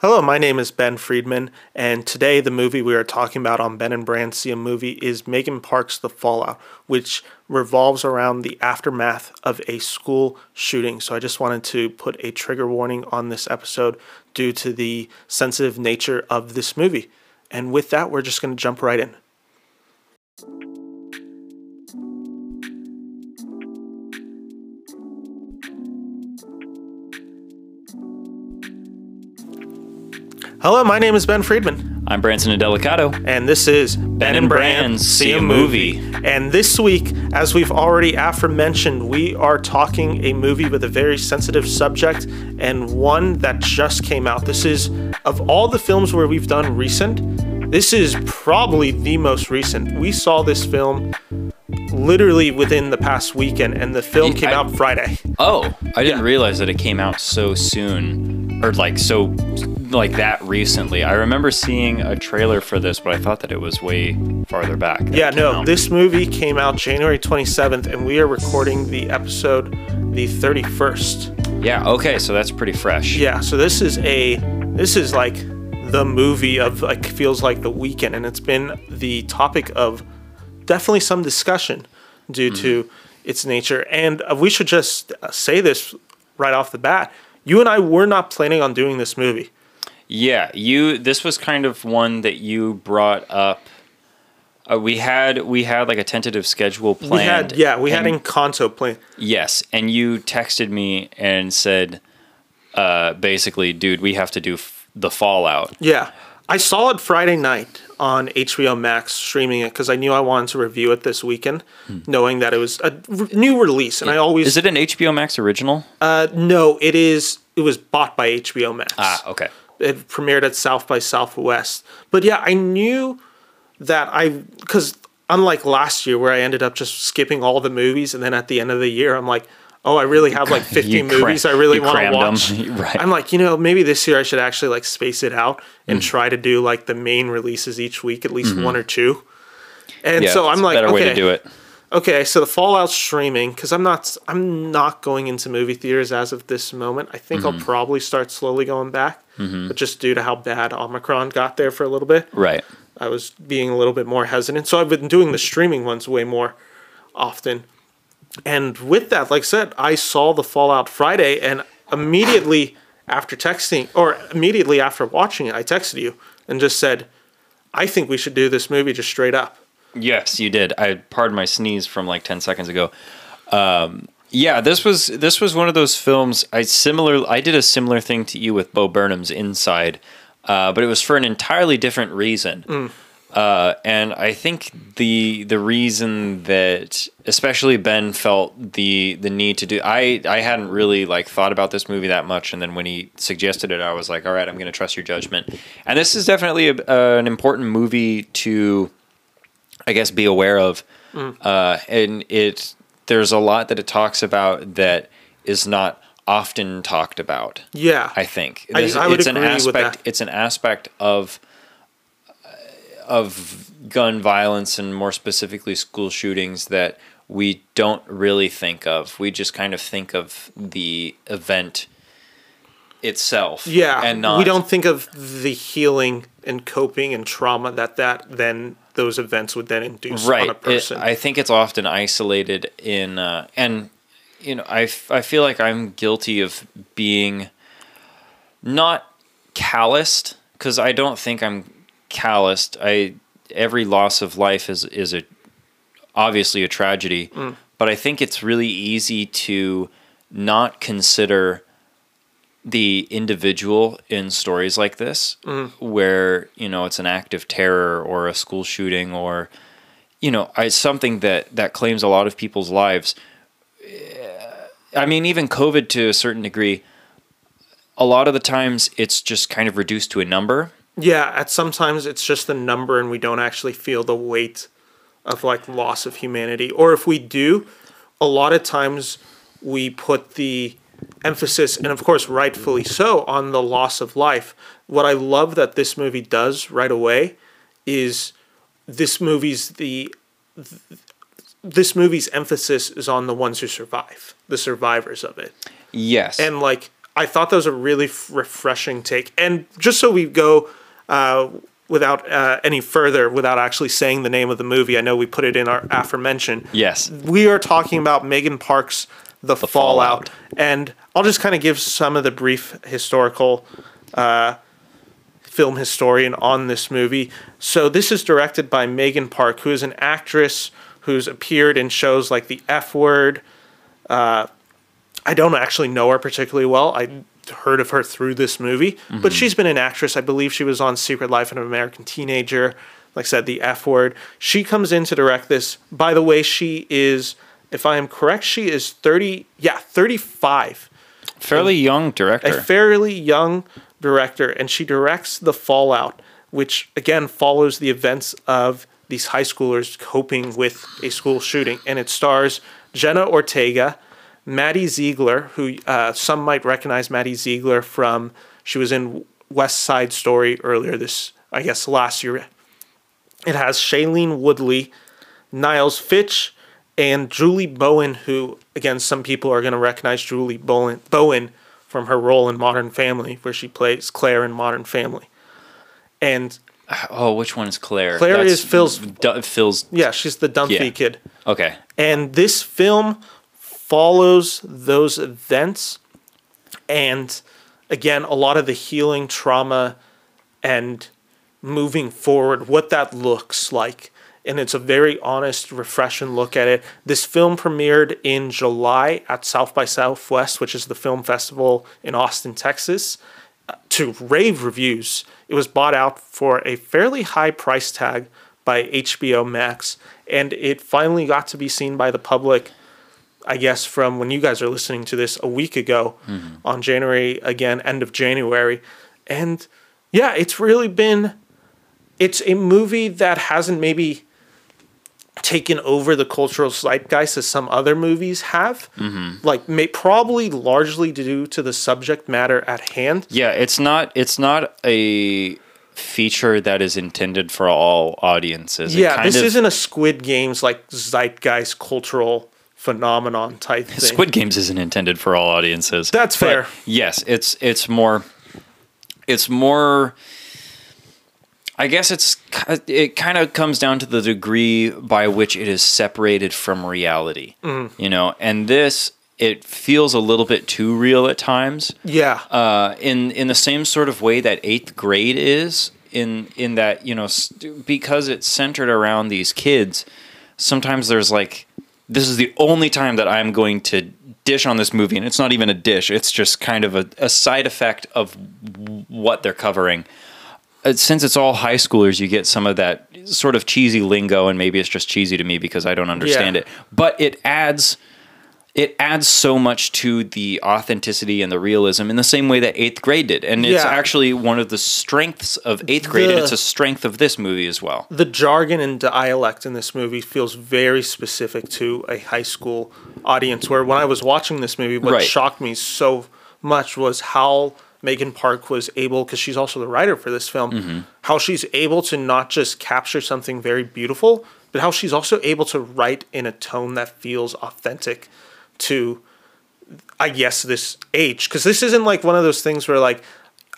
Hello, my name is Ben Friedman, and today the movie we are talking about on Ben and Brancy, a movie, is Megan Park's The Fallout, which revolves around the aftermath of a school shooting. So I just wanted to put a trigger warning on this episode due to the sensitive nature of this movie. And with that, we're just going to jump right in. Hello, my name is Ben Friedman. I'm Branson Indelicato. And this is Ben and Brands See a Movie. And this week, as we've already aforementioned, we are talking a movie with a very sensitive subject and one that just came out. This is, of all the films where we've done recent, this is probably the most recent. We saw this film literally within the past weekend, and the film came out Friday. Oh, I didn't realize that it came out so soon, or like that recently. I remember seeing a trailer for this, but I thought that it was way farther back. Yeah, no, this movie came out January 27th, and we are recording the episode the 31st. Yeah, okay, so that's pretty fresh. Yeah, so this is like the movie of, like, feels like the weekend, and it's been the topic of definitely some discussion due to its nature. And we should just say this right off the bat. You and I were not planning on doing this movie. Yeah, this was kind of one that you brought up. We had like a tentative schedule planned. We had Encanto planned. Yes, and you texted me and said, basically, dude, we have to do The Fallout. Yeah, I saw it Friday night on HBO Max, streaming it, because I knew I wanted to review it this weekend, knowing that it was a new release, and I always... Is it an HBO Max original? No, it is. It was bought by HBO Max. Ah, okay. It premiered at South by Southwest. But yeah, I knew that because unlike last year where I ended up just skipping all the movies, and then at the end of the year, I'm like, oh, I really have like 50 movies I really want to watch. Right. I'm like, maybe this year I should actually like space it out and try to do like the main releases each week, at least one or two. And so I'm like, better way to do it. Okay, so The Fallout's streaming, because I'm not going into movie theaters as of this moment. I think I'll probably start slowly going back, but just due to how bad Omicron got there for a little bit. Right. I was being a little bit more hesitant. So I've been doing the streaming ones way more often. And with that, like I said, I saw The Fallout Friday, and immediately after watching it, I texted you and just said, I think we should do this movie just straight up. Yes, you did. I pardon my sneeze from like 10 seconds ago. Yeah, this was one of those films. I did a similar thing to you with Bo Burnham's Inside, but it was for an entirely different reason. And I think the reason that especially Ben felt the need to do, I hadn't really like thought about this movie that much, and then when he suggested it, I was like, all right, I'm going to trust your judgment. And this is definitely an important movie to, I guess, be aware of. And there's a lot that it talks about that is not often talked about. Yeah, I think it's an aspect of gun violence, and more specifically school shootings, that we don't really think of. We just kind of think of the event itself. Yeah, and we don't think of the healing and coping and trauma that then those events would then induce on a person. I think it's often isolated in, and I feel like I'm guilty of being not calloused, because I don't think I'm calloused. Every loss of life is obviously a tragedy, but I think it's really easy to not consider the individual in stories like this, where, it's an act of terror or a school shooting or, something that claims a lot of people's lives. I mean, even COVID to a certain degree, a lot of the times it's just kind of reduced to a number. Yeah, sometimes it's just the number, and we don't actually feel the weight of like loss of humanity. Or if we do, a lot of times we put the emphasis, and of course rightfully so, on the loss of life. What I love that this movie does right away is this movie's emphasis is on the ones who survive, the survivors of it. Yes. And like I thought that was a really refreshing take. And just so we go without any further, without actually saying the name of the movie, I know we put it in our aforementioned. Yes. We are talking about Megan Park's The Fallout. And I'll just kind of give some of the brief historical film historian on this movie. So this is directed by Megan Park, who is an actress who's appeared in shows like The F Word. I don't actually know her particularly well. I heard of her through this movie, but she's been an actress. I believe she was on Secret Life of an American Teenager. Like I said, The F Word. She comes in to direct this. By the way, she is, if I am correct, she is 35. Fairly young director. A fairly young director. And she directs The Fallout, which again follows the events of these high schoolers coping with a school shooting. And it stars Jenna Ortega, Maddie Ziegler, who some might recognize Maddie Ziegler from, she was in West Side Story earlier this, I guess, last year. It has Shailene Woodley, Niles Fitch, and Julie Bowen, who, again, some people are going to recognize Julie Bowen from her role in Modern Family, where she plays Claire in Modern Family. And oh, which one is Claire? Claire is Phil's. Yeah, she's the dumpy kid. Okay. And this film follows those events, and again a lot of the healing, trauma, and moving forward, what that looks like. And it's a very honest, refreshing look at it. This film premiered in July at South by Southwest, which is the film festival in Austin, Texas, to rave reviews. It was bought out for a fairly high price tag by HBO Max, and it finally got to be seen by the public, I guess, from when you guys are listening to this a week ago on January, again, end of January. And yeah, it's really been, it's a movie that hasn't maybe taken over the cultural zeitgeist as some other movies have, like probably largely due to the subject matter at hand. Yeah, it's not a feature that is intended for all audiences. Yeah, this isn't a Squid Games like zeitgeist cultural phenomenon type thing. Squid Games isn't intended for all audiences. That's fair. Yes, it's more I guess it kind of comes down to the degree by which it is separated from reality. You know, and this, it feels a little bit too real at times. Yeah. In the same sort of way that Eighth Grade is in that, you know, because it's centered around these kids, sometimes there's like, this is the only time that I'm going to dish on this movie, and it's not even a dish. It's just kind of a side effect of what they're covering. Since it's all high schoolers, you get some of that sort of cheesy lingo, and maybe it's just cheesy to me because I don't understand it. But it adds so much to the authenticity and the realism in the same way that Eighth Grade did. And it's actually one of the strengths of Eighth Grade, and it's a strength of this movie as well. The jargon and dialect in this movie feels very specific to a high school audience, where when I was watching this movie, what shocked me so much was how Megan Park was able, because she's also the writer for this film, how she's able to not just capture something very beautiful, but how she's also able to write in a tone that feels authentic to, I guess, this age. Because this isn't like one of those things where, like,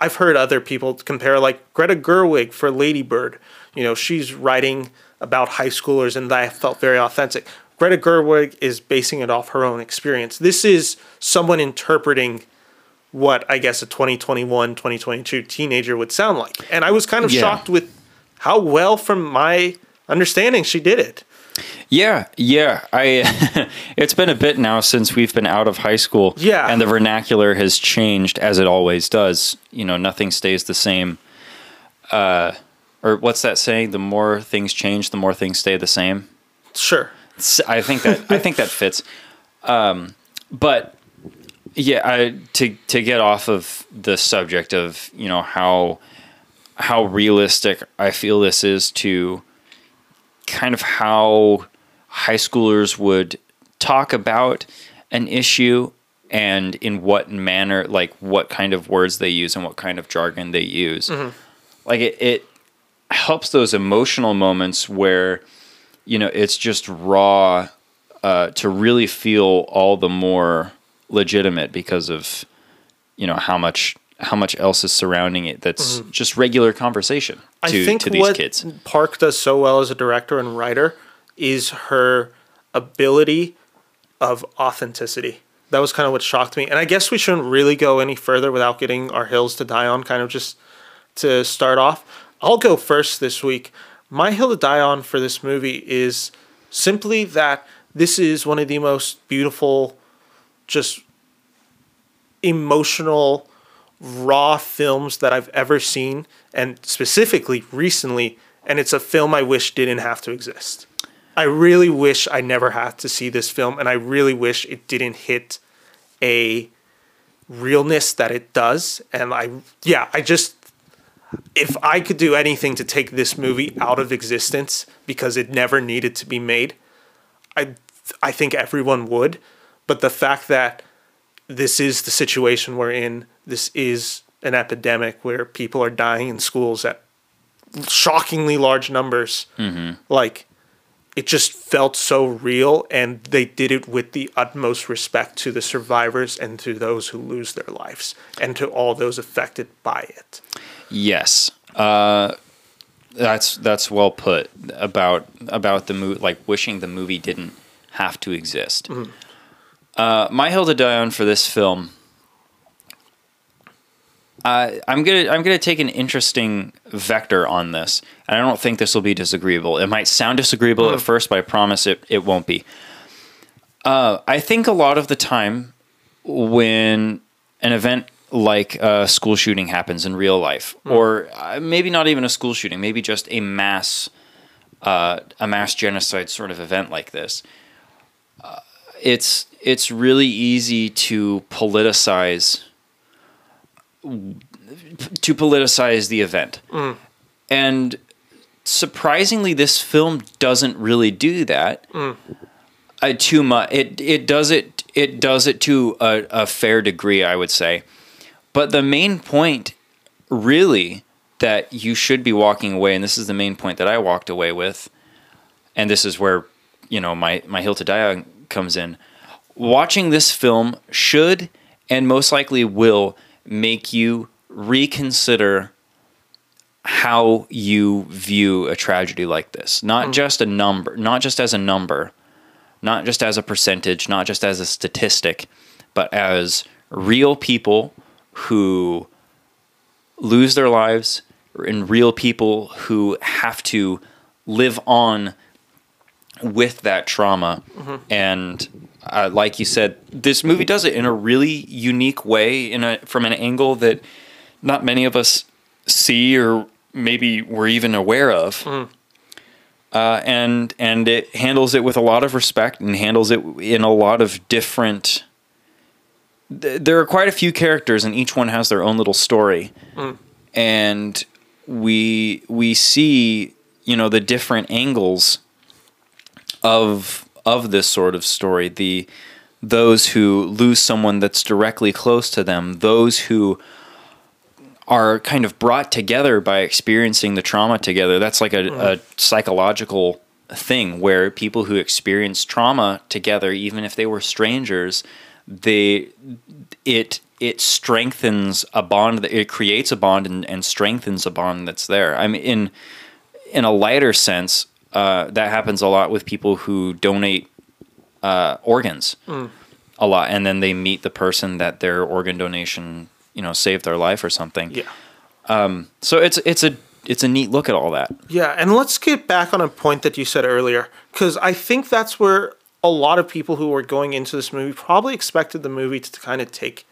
I've heard other people compare, like, Greta Gerwig for Lady Bird. You know, she's writing about high schoolers, and that felt very authentic. Greta Gerwig is basing it off her own experience. This is someone interpreting what, I guess, a 2021, 2022 teenager would sound like. And I was kind of shocked with how well, from my understanding, she did it. Yeah. It's been a bit now since we've been out of high school. Yeah. And the vernacular has changed, as it always does. You know, nothing stays the same. Or what's that saying? The more things change, the more things stay the same. Sure. I think that fits. But yeah, to get off of the subject of, you know, how realistic I feel this is to kind of how high schoolers would talk about an issue, and in what manner, like what kind of words they use and what kind of jargon they use. Like it helps those emotional moments where, you know, it's just raw to really feel all the more legitimate because of you know, how much else is surrounding it that's just regular conversation to these kids. I think what Park does so well as a director and writer is her ability of authenticity. That was kind of what shocked me. And I guess we shouldn't really go any further without getting our hills to die on, kind of just to start off. I'll go first this week. My hill to die on for this movie is simply that this is one of the most beautiful, just emotional, raw films that I've ever seen, and specifically recently, and it's a film I wish didn't have to exist. I really wish I never had to see this film, and I really wish it didn't hit a realness that it does. And if I could do anything to take this movie out of existence because it never needed to be made, I think everyone would. But the fact that this is the situation we're in, this is an epidemic where people are dying in schools at shockingly large numbers, it just felt so real, and they did it with the utmost respect to the survivors and to those who lose their lives and to all those affected by it. Yes. That's well put about the movie, like wishing the movie didn't have to exist. Mm-hmm. My hill to die on for this film, I'm gonna take an interesting vector on this, and I don't think this will be disagreeable. It might sound disagreeable at first, but I promise it won't be. I think a lot of the time when an event like a school shooting happens in real life, or maybe not even a school shooting, maybe just a mass genocide sort of event like this, it's really easy to politicize the event. And surprisingly, this film doesn't really do that too much. It does it to a fair degree, I would say. But the main point, really, that you should be walking away, and this is the main point that I walked away with, and this is where, you know, my hill to die on comes in. Watching this film should, and most likely will, make you reconsider how you view a tragedy like this. Not just a number, not just as a number, not just as a percentage, not just as a statistic, but as real people who lose their lives and real people who have to live on with that trauma. And like you said, this movie does it in a really unique way, from an angle that not many of us see, or maybe we're even aware of. And it handles it with a lot of respect, and handles it in a lot of different... There are quite a few characters, and each one has their own little story. And we see, you know, the different angles of this sort of story, those who lose someone that's directly close to them, those who are kind of brought together by experiencing the trauma together. That's like a psychological thing where people who experience trauma together, even if they were strangers, it strengthens a bond. It creates a bond and strengthens a bond that's there. I mean, in a lighter sense, that happens a lot with people who donate organs a lot, and then they meet the person that their organ donation, you know, saved their life or something. Yeah. So it's a neat look at all that. Yeah, and let's get back on a point that you said earlier, because I think that's where a lot of people who were going into this movie probably expected the movie to kind of take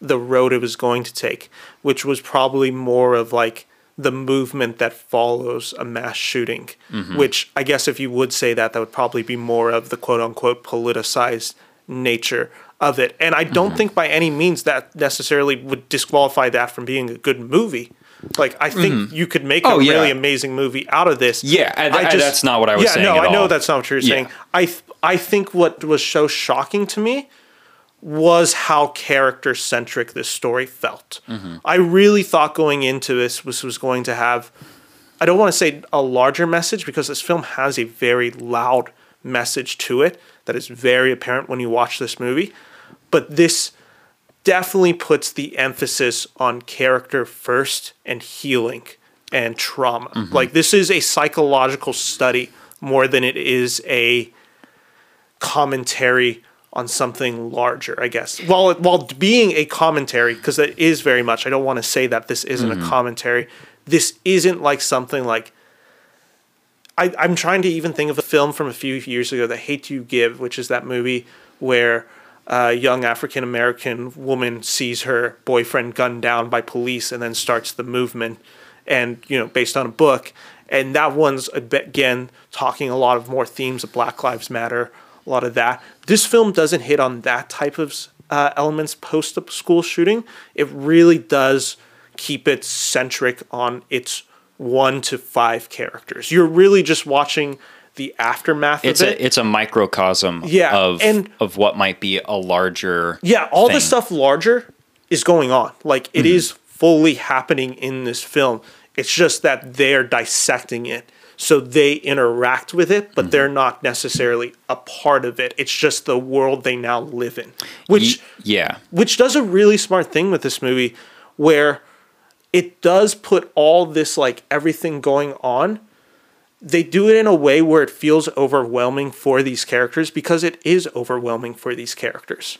the road it was going to take, which was probably more of like the movement that follows a mass shooting, which I guess if you would say that, that would probably be more of the quote unquote politicized nature of it. And I don't think by any means that necessarily would disqualify that from being a good movie. Like, I think you could make a really amazing movie out of this. Yeah, that's not what I was saying at all. I know that's not what you were saying. I think what was so shocking to me was how character-centric this story felt. I really thought going into this was going to have, I don't want to say a larger message, because this film has a very loud message to it that is very apparent when you watch this movie. But this definitely puts the emphasis on character first and healing and trauma. Mm-hmm. Like, this is a psychological study more than it is a commentary on something larger, I guess. While being a commentary, because that is very much, I don't want to say that this isn't mm-hmm. a commentary. This isn't like something like, I'm trying to even think of a film from a few years ago, The Hate U Give, which is that movie where a young African-American woman sees her boyfriend gunned down by police and then starts the movement, and, you know, based on a book. And that one's, again, talking a lot of more themes of Black Lives Matter, a lot of that. This film doesn't hit on that type of elements post-school shooting. It really does keep it centric on its 1 to 5 characters. You're really just watching the aftermath of it. It's a microcosm of what might be a larger thing. The stuff larger is going on. Like, it mm-hmm. is fully happening in this film. It's just that they're dissecting it. So they interact with it, but mm-hmm. they're not necessarily a part of it. It's just the world they now live in. Which does a really smart thing with this movie where it does put all this, like, everything going on. They do it in a way where it feels overwhelming for these characters, because it is overwhelming for these characters.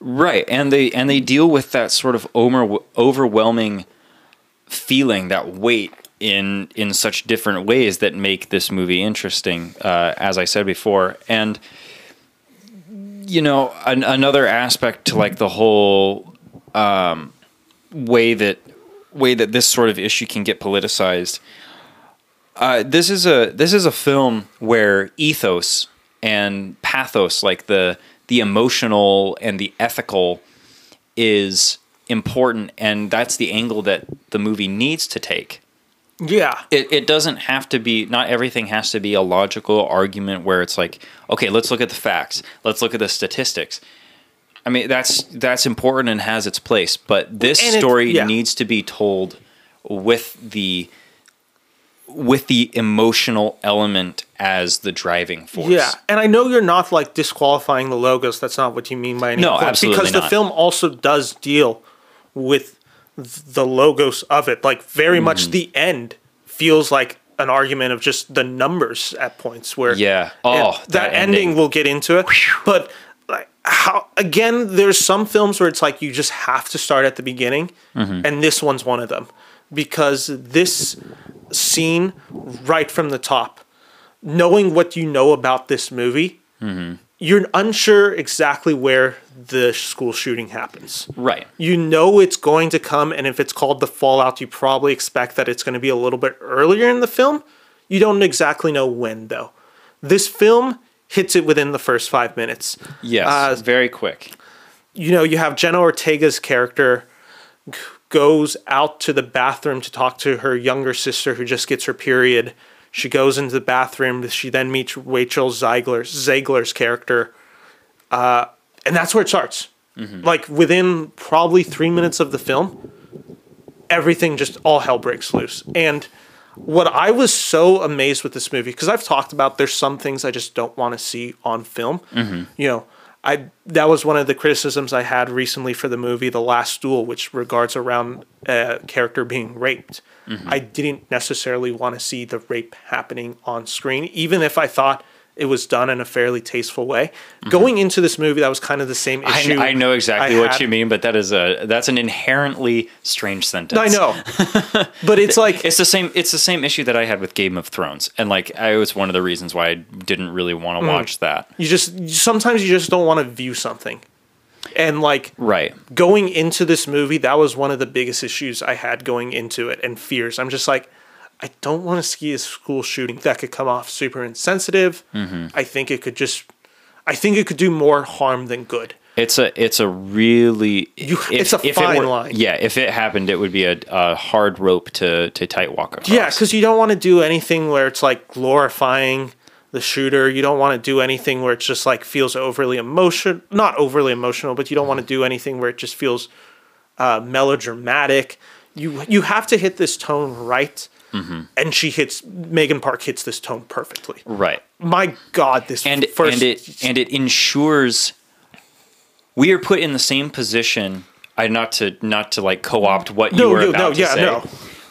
Right, and they deal with that sort of overwhelming feeling, that weight, in such different ways that make this movie interesting, as I said before. And, you know, another aspect to, like, the whole way that this sort of issue can get politicized. This is a film where ethos and pathos, like the emotional and the ethical, is important, and that's the angle that the movie needs to take. Yeah. It doesn't have to be, not everything has to be a logical argument where it's like, okay, let's look at the facts, let's look at the statistics. I mean, that's important and has its place, but this story needs to be told with the emotional element as the driving force. Yeah, and I know you're not, like, disqualifying the logos. That's not what you mean by any point. No, absolutely not. Because the film also does deal with the logos of it. Like, very much the end feels like an argument of just the numbers at points where... Yeah. Oh, that ending, we'll get into it. But... Again, there's some films where it's like you just have to start at the beginning, mm-hmm. and this one's one of them, because this scene right from the top, knowing what you know about this movie, mm-hmm. you're unsure exactly where the school shooting happens. Right. You know it's going to come, and if it's called The Fallout, you probably expect that it's going to be a little bit earlier in the film. You don't exactly know when, though. This film... hits it within the first 5 minutes. Yes, very quick. You know, you have Jenna Ortega's character goes out to the bathroom to talk to her younger sister who just gets her period. She goes into the bathroom. She then meets Rachel Ziegler's character. And that's where it starts. Mm-hmm. Like, within probably 3 minutes of the film, everything just, all hell breaks loose. And... what I was so amazed with this movie, because I've talked about there's some things I just don't want to see on film. Mm-hmm. You know, that was one of the criticisms I had recently for the movie The Last Duel, which regards around a character being raped. Mm-hmm. I didn't necessarily want to see the rape happening on screen, even if I thought it was done in a fairly tasteful way. Mm-hmm. Going into this movie, that was kind of the same issue. I know exactly what you mean, but that's an inherently strange sentence. I know, but it's like it's the same issue that I had with Game of Thrones, and it was one of the reasons why I didn't really want to watch that. Sometimes you just don't want to view something, and going into this movie, that was one of the biggest issues I had going into it and fears. I'm just like, I don't want to see a school shooting. That could come off super insensitive. Mm-hmm. I think it could do more harm than good. It's a fine line. Yeah, if it happened, it would be a hard rope to tight walk across. Yeah, because you don't want to do anything where it's like glorifying the shooter. You don't want to do anything where it just feels overly emotional. Not overly emotional, but you don't want to do anything where it just feels melodramatic. You have to hit this tone right. Mm-hmm. And Megan Park hits this tone perfectly. Right. My God, and it ensures we are put in the same position not to like co-opt what you were about to say. No.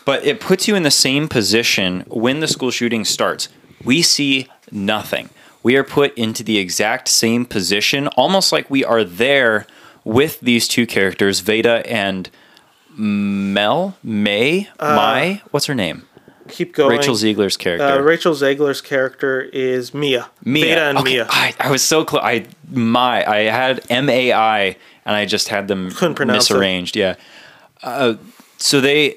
But it puts you in the same position when the school shooting starts. We see nothing. We are put into the exact same position, almost like we are there with these two characters, Veda and Mai. What's her name? Keep going. Rachel Ziegler's character. Rachel Ziegler's character is Mia. Veda and Mia. I was so close. I had MAI, and I just had them misarranged. It. Yeah. So they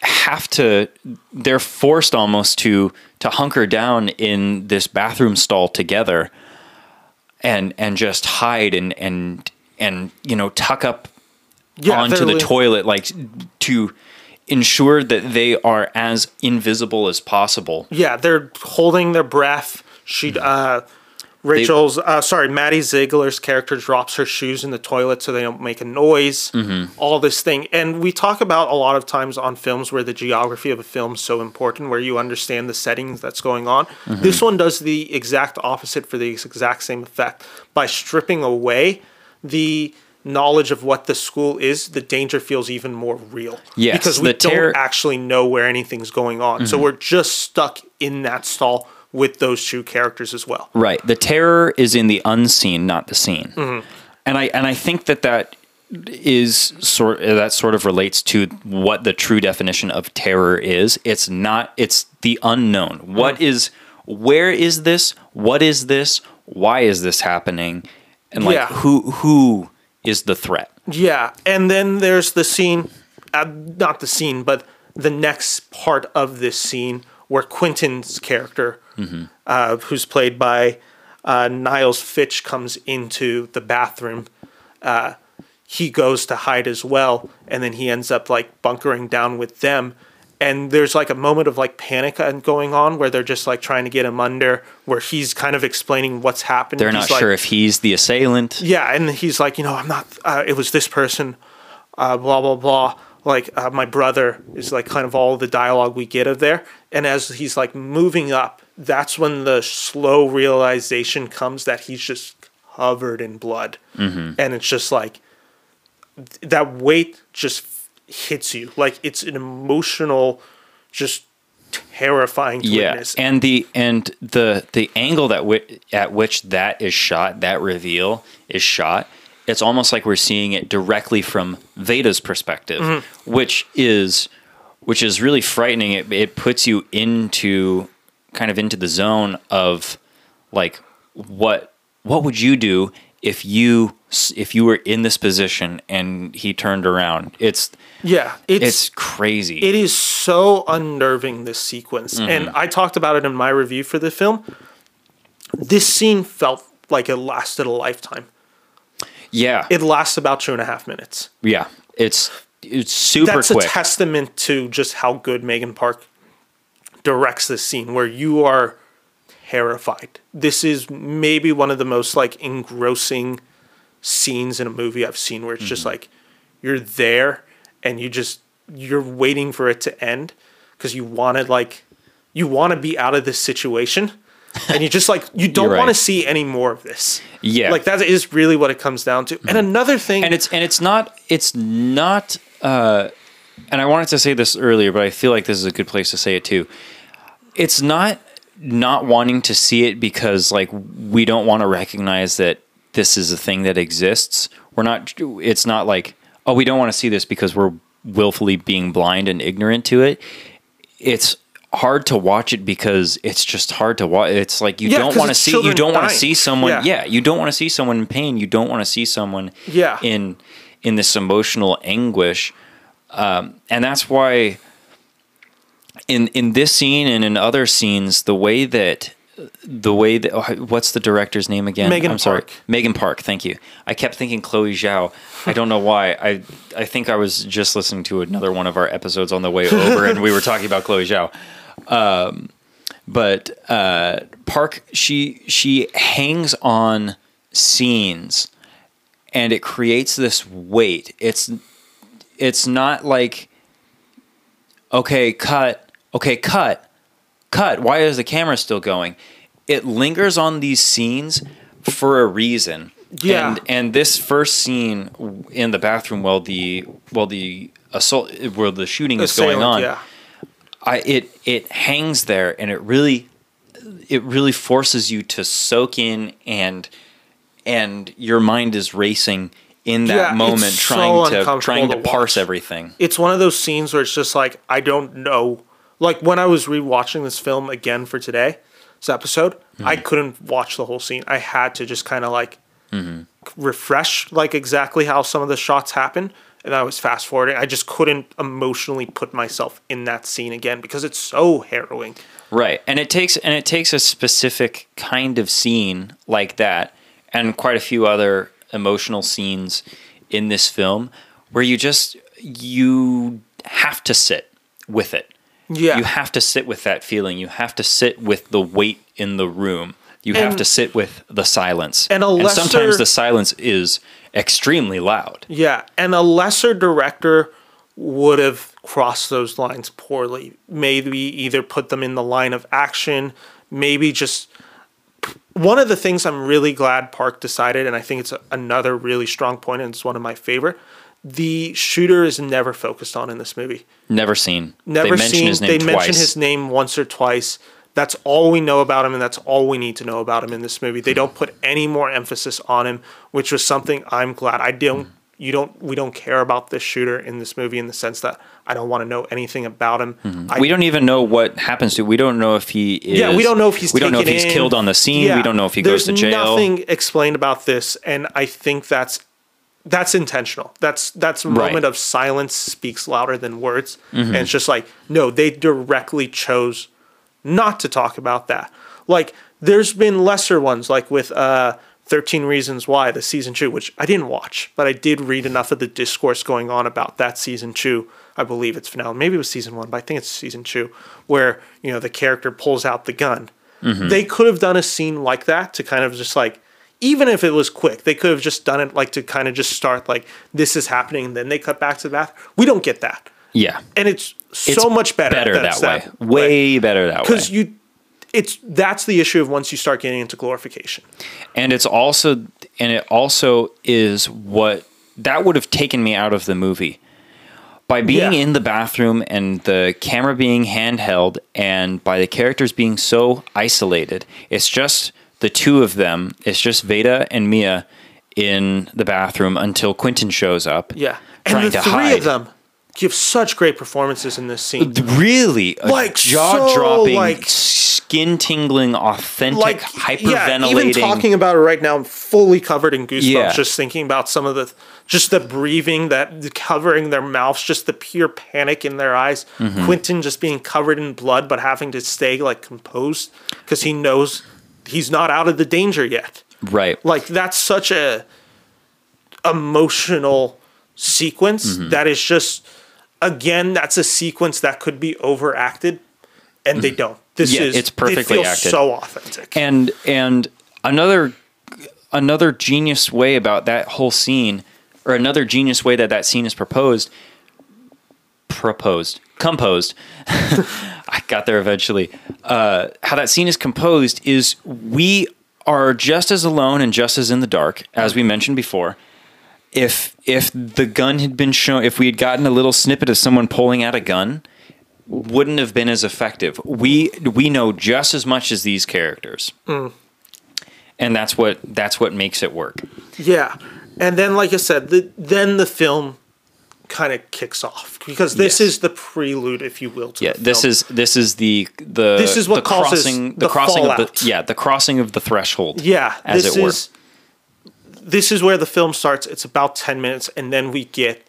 have to. They're forced almost to hunker down in this bathroom stall together, and just hide and you know, tuck up onto the toilet, like to ensure that they are as invisible as possible. Yeah, they're holding their breath. Maddie Ziegler's character drops her shoes in the toilet so they don't make a noise, all this thing. And we talk about a lot of times on films where the geography of a film is so important, where you understand the settings that's going on. Mm-hmm. This one does the exact opposite for the exact same effect by stripping away the knowledge of what the school is. The danger feels even more real. Yes, because we don't actually know where anything's going on. Mm-hmm. So we're just stuck in that stall with those two characters as well. Right. The terror is in the unseen, not the seen. Mm-hmm. And I think that is sort of relates to what the true definition of terror is. It's not, it's the unknown. Mm-hmm. Where is this? What is this? Why is this happening? And who is the threat? Yeah. And then there's the scene, not the scene, but the next part of this scene where Quentin's character, who's played by Niles Fitch, comes into the bathroom. He goes to hide as well, and then he ends up like bunkering down with them. And there's like a moment of like panic going on where they're just like trying to get him under, where he's kind of explaining what's happened. They're not sure if he's the assailant. Yeah, and he's like, you know, I'm not. It was this person. Blah blah blah. Like my brother is like kind of all the dialogue we get of there. And as he's like moving up, that's when the slow realization comes that he's just covered in blood. Mm-hmm. And it's just like that weight just hits you. Like it's an emotional, just terrifying witness. Yeah, and the angle at which that is shot, that reveal is shot, it's almost like we're seeing it directly from Veda's perspective, mm-hmm. which is really frightening. It puts you into the zone of like, what would you do if you were in this position and he turned around? It's crazy. It is so unnerving, this sequence. Mm-hmm. And I talked about it in my review for the film. This scene felt like it lasted a lifetime. Yeah. It lasts about 2.5 minutes. Yeah. It's super quick. That's a testament to just how good Megan Park directs this scene, where you are terrified. This is maybe one of the most like engrossing scenes in a movie I've seen, where it's just like you're there and you're waiting for it to end, because you want to be out of this situation. And you just like, you don't want to see any more of this. Yeah. Like that is really what it comes down to. Mm-hmm. And another thing. And I wanted to say this earlier, but I feel like this is a good place to say it too. It's not wanting to see it because like, we don't want to recognize that this is a thing that exists. It's not like, oh, we don't want to see this because we're willfully being blind and ignorant to it. It's hard to watch it because it's just hard to watch. It's like you don't want to see someone you don't want to see someone in pain, you don't want to see someone in this emotional anguish, and that's why in this scene and in other scenes, the way that what's the director's name again? Megan Park, thank you. I kept thinking Chloe Zhao. I don't know why. I think I was just listening to another one of our episodes on the way over and we were talking about Chloe Zhao. But Park, she hangs on scenes and it creates this weight. It's not like, okay, cut. Why is the camera still going? It lingers on these scenes for a reason. Yeah. And this first scene in the bathroom while the assault, where the shooting is going on, yeah. It hangs there, and it really forces you to soak in, and your mind is racing in that moment, trying to parse everything. It's one of those scenes where it's just like, I don't know. Like, when I was rewatching this film again for today, this episode, I couldn't watch the whole scene. I had to just kind of like refresh, like, exactly how some of the shots happen. And I was fast forwarding. I just couldn't emotionally put myself in that scene again because it's so harrowing. Right. And it takes a specific kind of scene like that, and quite a few other emotional scenes in this film where you have to sit with it. Yeah. You have to sit with that feeling. You have to sit with the weight in the room. You have to sit with the silence. And sometimes the silence is extremely loud. Yeah, and a lesser director would have crossed those lines poorly. Maybe either put them in the line of action, maybe just... One of the things I'm really glad Park decided, and I think it's another really strong point, and it's one of my favorite, the shooter is never focused on in this movie. Never seen. Never seen. They mention his name once or twice. That's all we know about him, and that's all we need to know about him in this movie. They don't put any more emphasis on him, which was something I'm glad. We don't care about this shooter in this movie in the sense that I don't want to know anything about him. Mm-hmm. We don't even know what happens to him. We don't know if he is. Yeah, we don't know if he's. We don't know if he's killed on the scene. Yeah, we don't know if he goes to jail. There's nothing explained about this, and I think that's intentional. That's a moment of silence speaks louder than words, and it's just like, no, they directly chose not to talk about that. Like, there's been lesser ones, like with 13 Reasons Why, the season 2, which I didn't watch, but I did read enough of the discourse going on about that season 2. I believe it's finale. Maybe it was season 1, but I think it's season 2, where, you know, the character pulls out the gun. They could have done a scene like that to kind of just like, even if it was quick, they could have just done it like to kind of just start like, this is happening, and then they cut back to the bathroom. We don't get that. Yeah. And it's so much better that way. Way better that way. Because that's the issue of once you start getting into glorification. And it also is what that would have taken me out of the movie. By being in the bathroom and the camera being handheld, and by the characters being so isolated, it's just the two of them. It's just Veda and Mia in the bathroom until Quentin shows up. Yeah. And the three of them give such great performances in this scene. Really, like, jaw-dropping, so, like, skin-tingling, authentic, like, hyperventilating. Yeah, even talking about it right now, I'm fully covered in goosebumps. Yeah. Just thinking about some of the breathing, that covering their mouths, just the pure panic in their eyes. Quentin just being covered in blood, but having to stay like composed because he knows he's not out of the danger yet. Right. Like, that's such a emotional sequence that is just. Again, that's a sequence that could be overacted, and they don't. It's perfectly acted. So authentic. And another genius way about that whole scene, or another genius way that scene is composed. I got there eventually. How that scene is composed is we are just as alone and just as in the dark as we mentioned before. If the gun had been shown, if we had gotten a little snippet of someone pulling out a gun, wouldn't have been as effective. We know just as much as these characters, and that's what makes it work. Yeah, and then, like I said, then the film kind of kicks off because this is the prelude, if you will, to the film. This is what causes the crossing of the threshold. Yeah, as it were. This is where the film starts. It's about 10 minutes, and then we get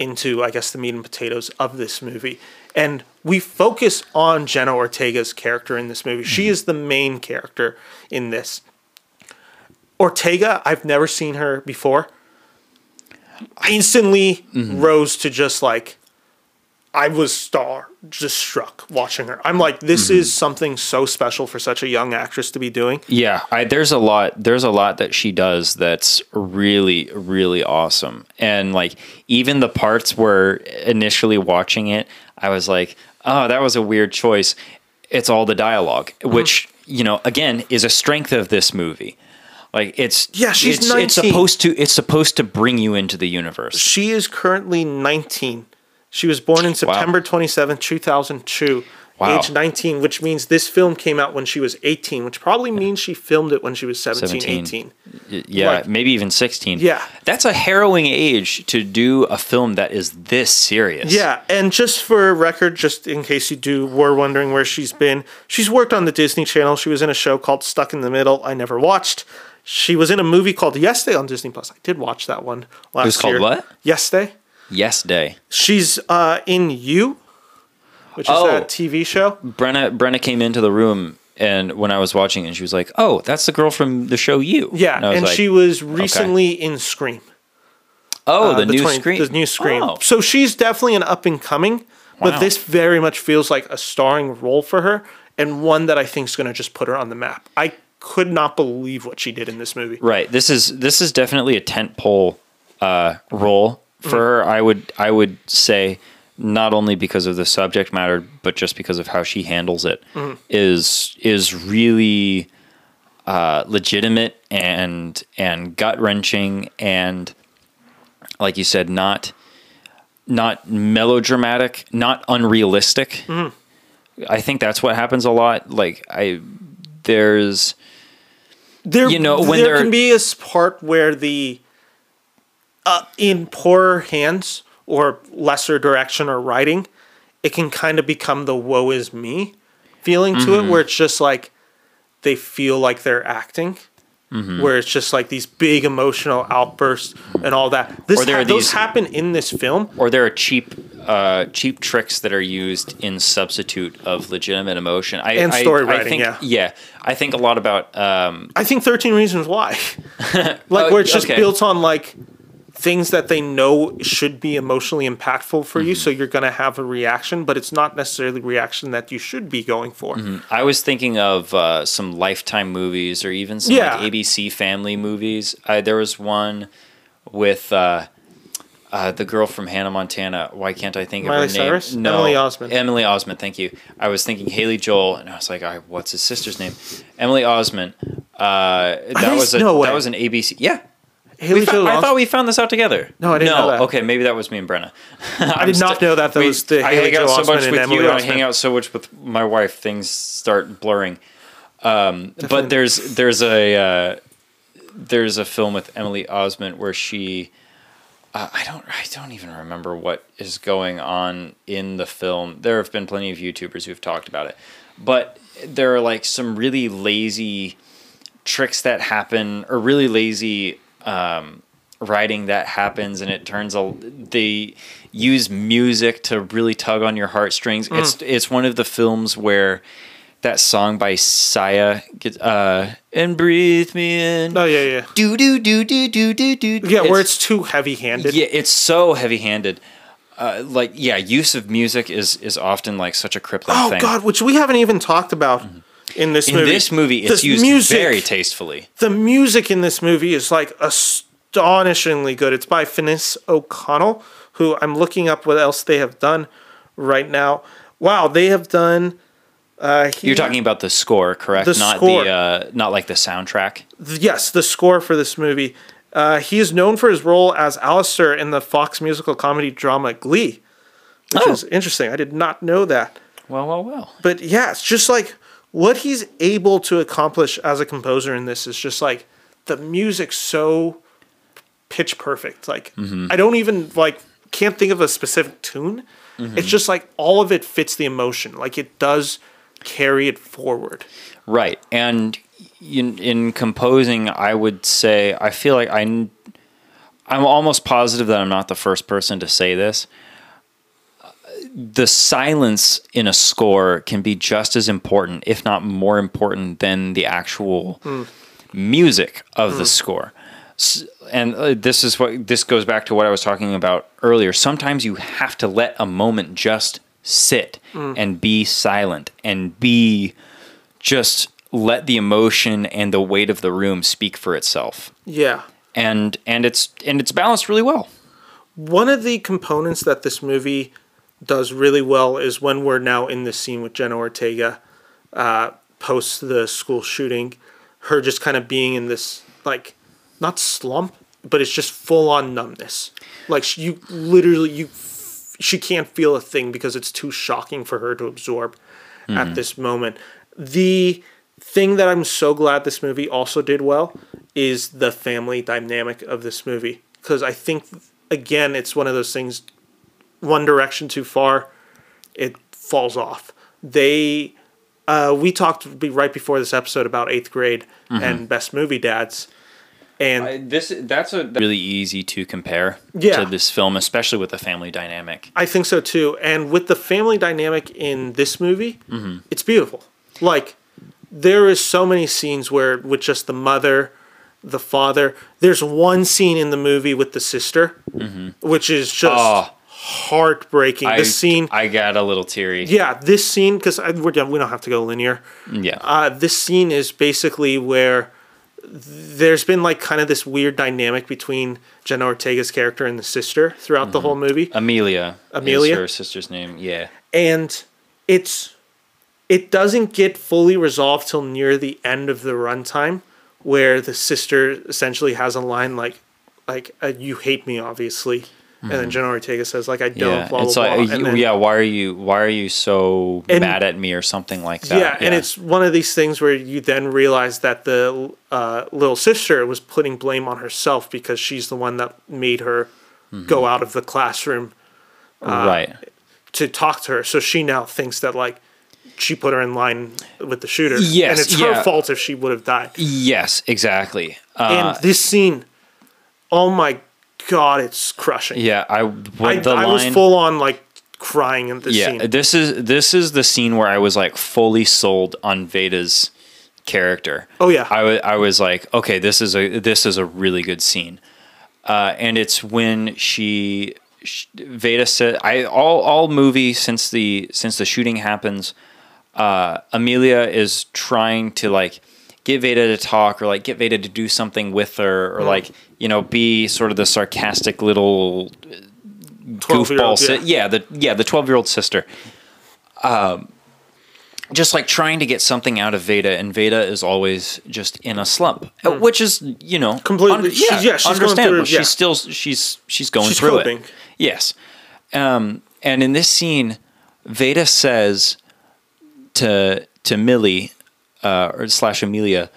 into, I guess, the meat and potatoes of this movie. And we focus on Jenna Ortega's character in this movie. She is the main character in this. Ortega, I've never seen her before. I instantly rose to just like, I was just struck watching her. I'm like, this is something so special for such a young actress to be doing. Yeah, there's a lot that she does that's really, really awesome. And like, even the parts where initially watching it, I was like, oh, that was a weird choice. It's all the dialogue, which, you know, again, is a strength of this movie. Like she's 19. It's supposed to bring you into the universe. She is currently 19. She was born in September 27th, 2002. Wow. Age 19, which means this film came out when she was 18, which probably means she filmed it when she was 17, 18. Yeah, like, maybe even 16. Yeah. That's a harrowing age to do a film that is this serious. Yeah, and just for record, just in case you were wondering where she's been, she's worked on the Disney Channel. She was in a show called Stuck in the Middle I never watched. She was in a movie called Yes Day on Disney+. I did watch that one last year. It was called what? Yes Day. Yes Day. She's in You, which is that TV show. Brenna came into the room and when I was watching it, and she was like, oh, that's the girl from the show You. Yeah, and like, she was recently in Scream. Oh, the new Scream. Oh. So she's definitely an up and coming, but this very much feels like a starring role for her and one that I think is going to just put her on the map. I could not believe what she did in this movie. Right. This is definitely a tentpole role for her. I would say, not only because of the subject matter, but just because of how she handles it, is really legitimate and gut wrenching and, like you said, not melodramatic, not unrealistic. I think that's what happens a lot. Like there can be a part where the in poorer hands or lesser direction or writing, it can kind of become the woe is me feeling to it, where it's just like they feel like they're acting, where it's just like these big emotional outbursts and all that. Those happen in this film. Or there are cheap tricks that are used in substitute of legitimate emotion. I think I think a lot about... I think 13 Reasons Why. Where it's just built on like... things that they know should be emotionally impactful for you, so you're going to have a reaction, but it's not necessarily reaction that you should be going for. I was thinking of some Lifetime movies or even some like ABC Family movies. There was one with the girl from Hannah Montana. Why can't I think Miley of her Cyrus? Name? No, Emily Osment. Emily Osment, thank you. I was thinking Haley Joel, and I was like, what's his sister's name? Emily Osment. That was an ABC. Yeah. I thought we found this out together. No, I didn't know that. Okay, maybe that was me and Brenna. I did not know that. I hang out so much with you, and I hang out so much with my wife. Things start blurring. But there's a film with Emily Osment where she I don't even remember what is going on in the film. There have been plenty of YouTubers who've talked about it, but there are like some really lazy tricks that happen, or really lazy writing that happens, and they use music to really tug on your heartstrings. It's one of the films where that song by Sia gets and breathe me in. Oh yeah. Do do do do do do do. Yeah, where it's too heavy-handed. Yeah, it's so heavy-handed. Use of music is often like such a crippling thing. Oh God, which we haven't even talked about. In this movie, it's used very tastefully. The music in this movie is like astonishingly good. It's by Finniss O'Connell, who I'm looking up what else they have done right now. Wow, they have done. You're talking about the score, correct? Not like the soundtrack. Yes, the score for this movie. He is known for his role as Alistair in the Fox musical comedy drama Glee, which is interesting. I did not know that. Well. But yeah, it's just like. What he's able to accomplish as a composer in this is just like the music's so pitch perfect. Like I don't even can't think of a specific tune. It's just like all of it fits the emotion. Like it does carry it forward. Right. And in composing, I would say, I feel like I'm almost positive that I'm not the first person to say this. The silence in a score can be just as important, if not more important, than the actual music of the score. And this goes back to what I was talking about earlier. Sometimes you have to let a moment just sit and be silent and just let the emotion and the weight of the room speak for itself. Yeah. And it's balanced really well. One of the components that this movie does really well is when we're now in this scene with Jenna Ortega post the school shooting, her just kind of being in this like, not slump, but it's just full-on numbness. Like, you literally, she can't feel a thing because it's too shocking for her to absorb at this moment. The thing that I'm so glad this movie also did well is the family dynamic of this movie. Because I think, again, it's one of those things, one direction too far, it falls off. They, we talked right before this episode about Eighth Grade and Best Movie Dads. And that's really easy to compare to this film, especially with the family dynamic. I think so too. And with the family dynamic in this movie, it's beautiful. Like, there is so many scenes where with just the mother, the father. There's one scene in the movie with the sister, which is just heartbreaking. I got a little teary. Yeah, this scene, because we don't have to go linear. Yeah. This scene is basically where there's been like kind of this weird dynamic between Jenna Ortega's character and the sister throughout the whole movie. Amelia is her sister's name, yeah. And it doesn't get fully resolved till near the end of the runtime, where the sister essentially has a line like you hate me, obviously. And then Jenna Ortega says, like, I don't, blah, blah, blah. And then, why are you so mad at me or something like that? Yeah, and it's one of these things where you then realize that the little sister was putting blame on herself because she's the one that made her go out of the classroom to talk to her. So she now thinks that, like, she put her in line with the shooter. Yes, and it's her fault if she would have died. Yes, exactly. And this scene, oh, my God, it's crushing. Yeah, I was full on like crying in this scene. Yeah, this is the scene where I was like fully sold on Veda's character. Oh yeah, I was like, okay, this is a really good scene, and it's when Veda said, all movie since the shooting happens, Amelia is trying to like get Veda to talk or like get Veda to do something with her or like, you know, be sort of the sarcastic little goofball. The 12-year-old sister. Just like trying to get something out of Veda, and Veda is always just in a slump, which is, you know, completely. She's understandable. Going through, she's still she's going through coping. It. Yes, and in this scene, Veda says to Millie. Or / Amelia,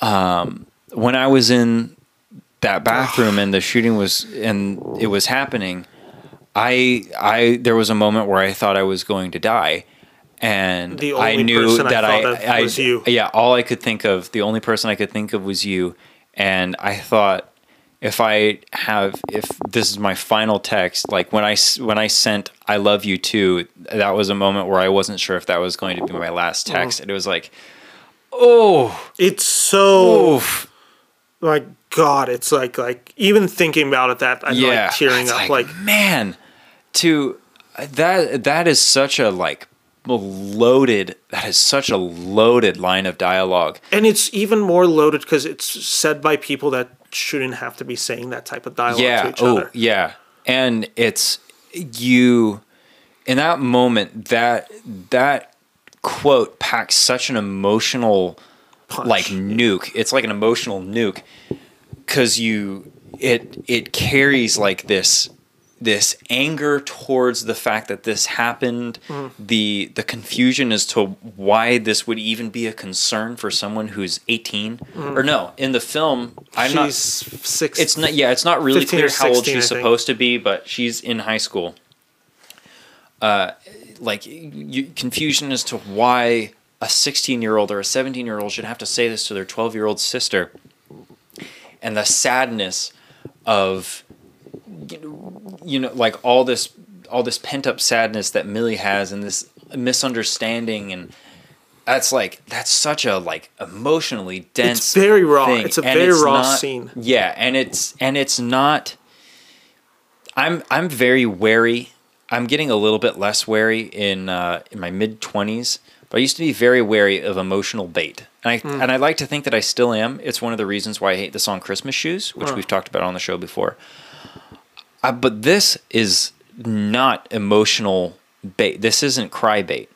when I was in that bathroom and the shooting was happening, I there was a moment where I thought I was going to die, and I knew that I was you. Yeah, the only person I could think of was you, and I thought if this is my final text, like when I sent I love you too, that was a moment where I wasn't sure if that was going to be my last text. And it was like, oh, it's so my God, it's like even thinking about it, that I'm like tearing up, like man, to that is such a like loaded. That is such a loaded line of dialogue, and it's even more loaded because it's said by people that shouldn't have to be saying that type of dialogue to each other. Yeah, and it's you in that moment. That quote packs such an emotional punch. Like nuke. It's like an emotional nuke because it carries like this anger towards the fact that this happened, the confusion as to why this would even be a concern for someone who's 18 or no, in the film it's not really clear how old she's supposed to be, but she's in high school. Confusion as to why a 16-year-old or a 17-year-old should have to say this to their 12-year-old sister, and the sadness of like all this pent up sadness that Millie has, and this misunderstanding, and that's such a like emotionally dense. It's very raw. Thing. It's a very raw scene. Yeah, and it's not. I'm very wary. I'm getting a little bit less wary in my mid-20s, but I used to be very wary of emotional bait, and I like to think that I still am. It's one of the reasons why I hate the song "Christmas Shoes," which we've talked about on the show before. But this is not emotional bait. This isn't cry bait.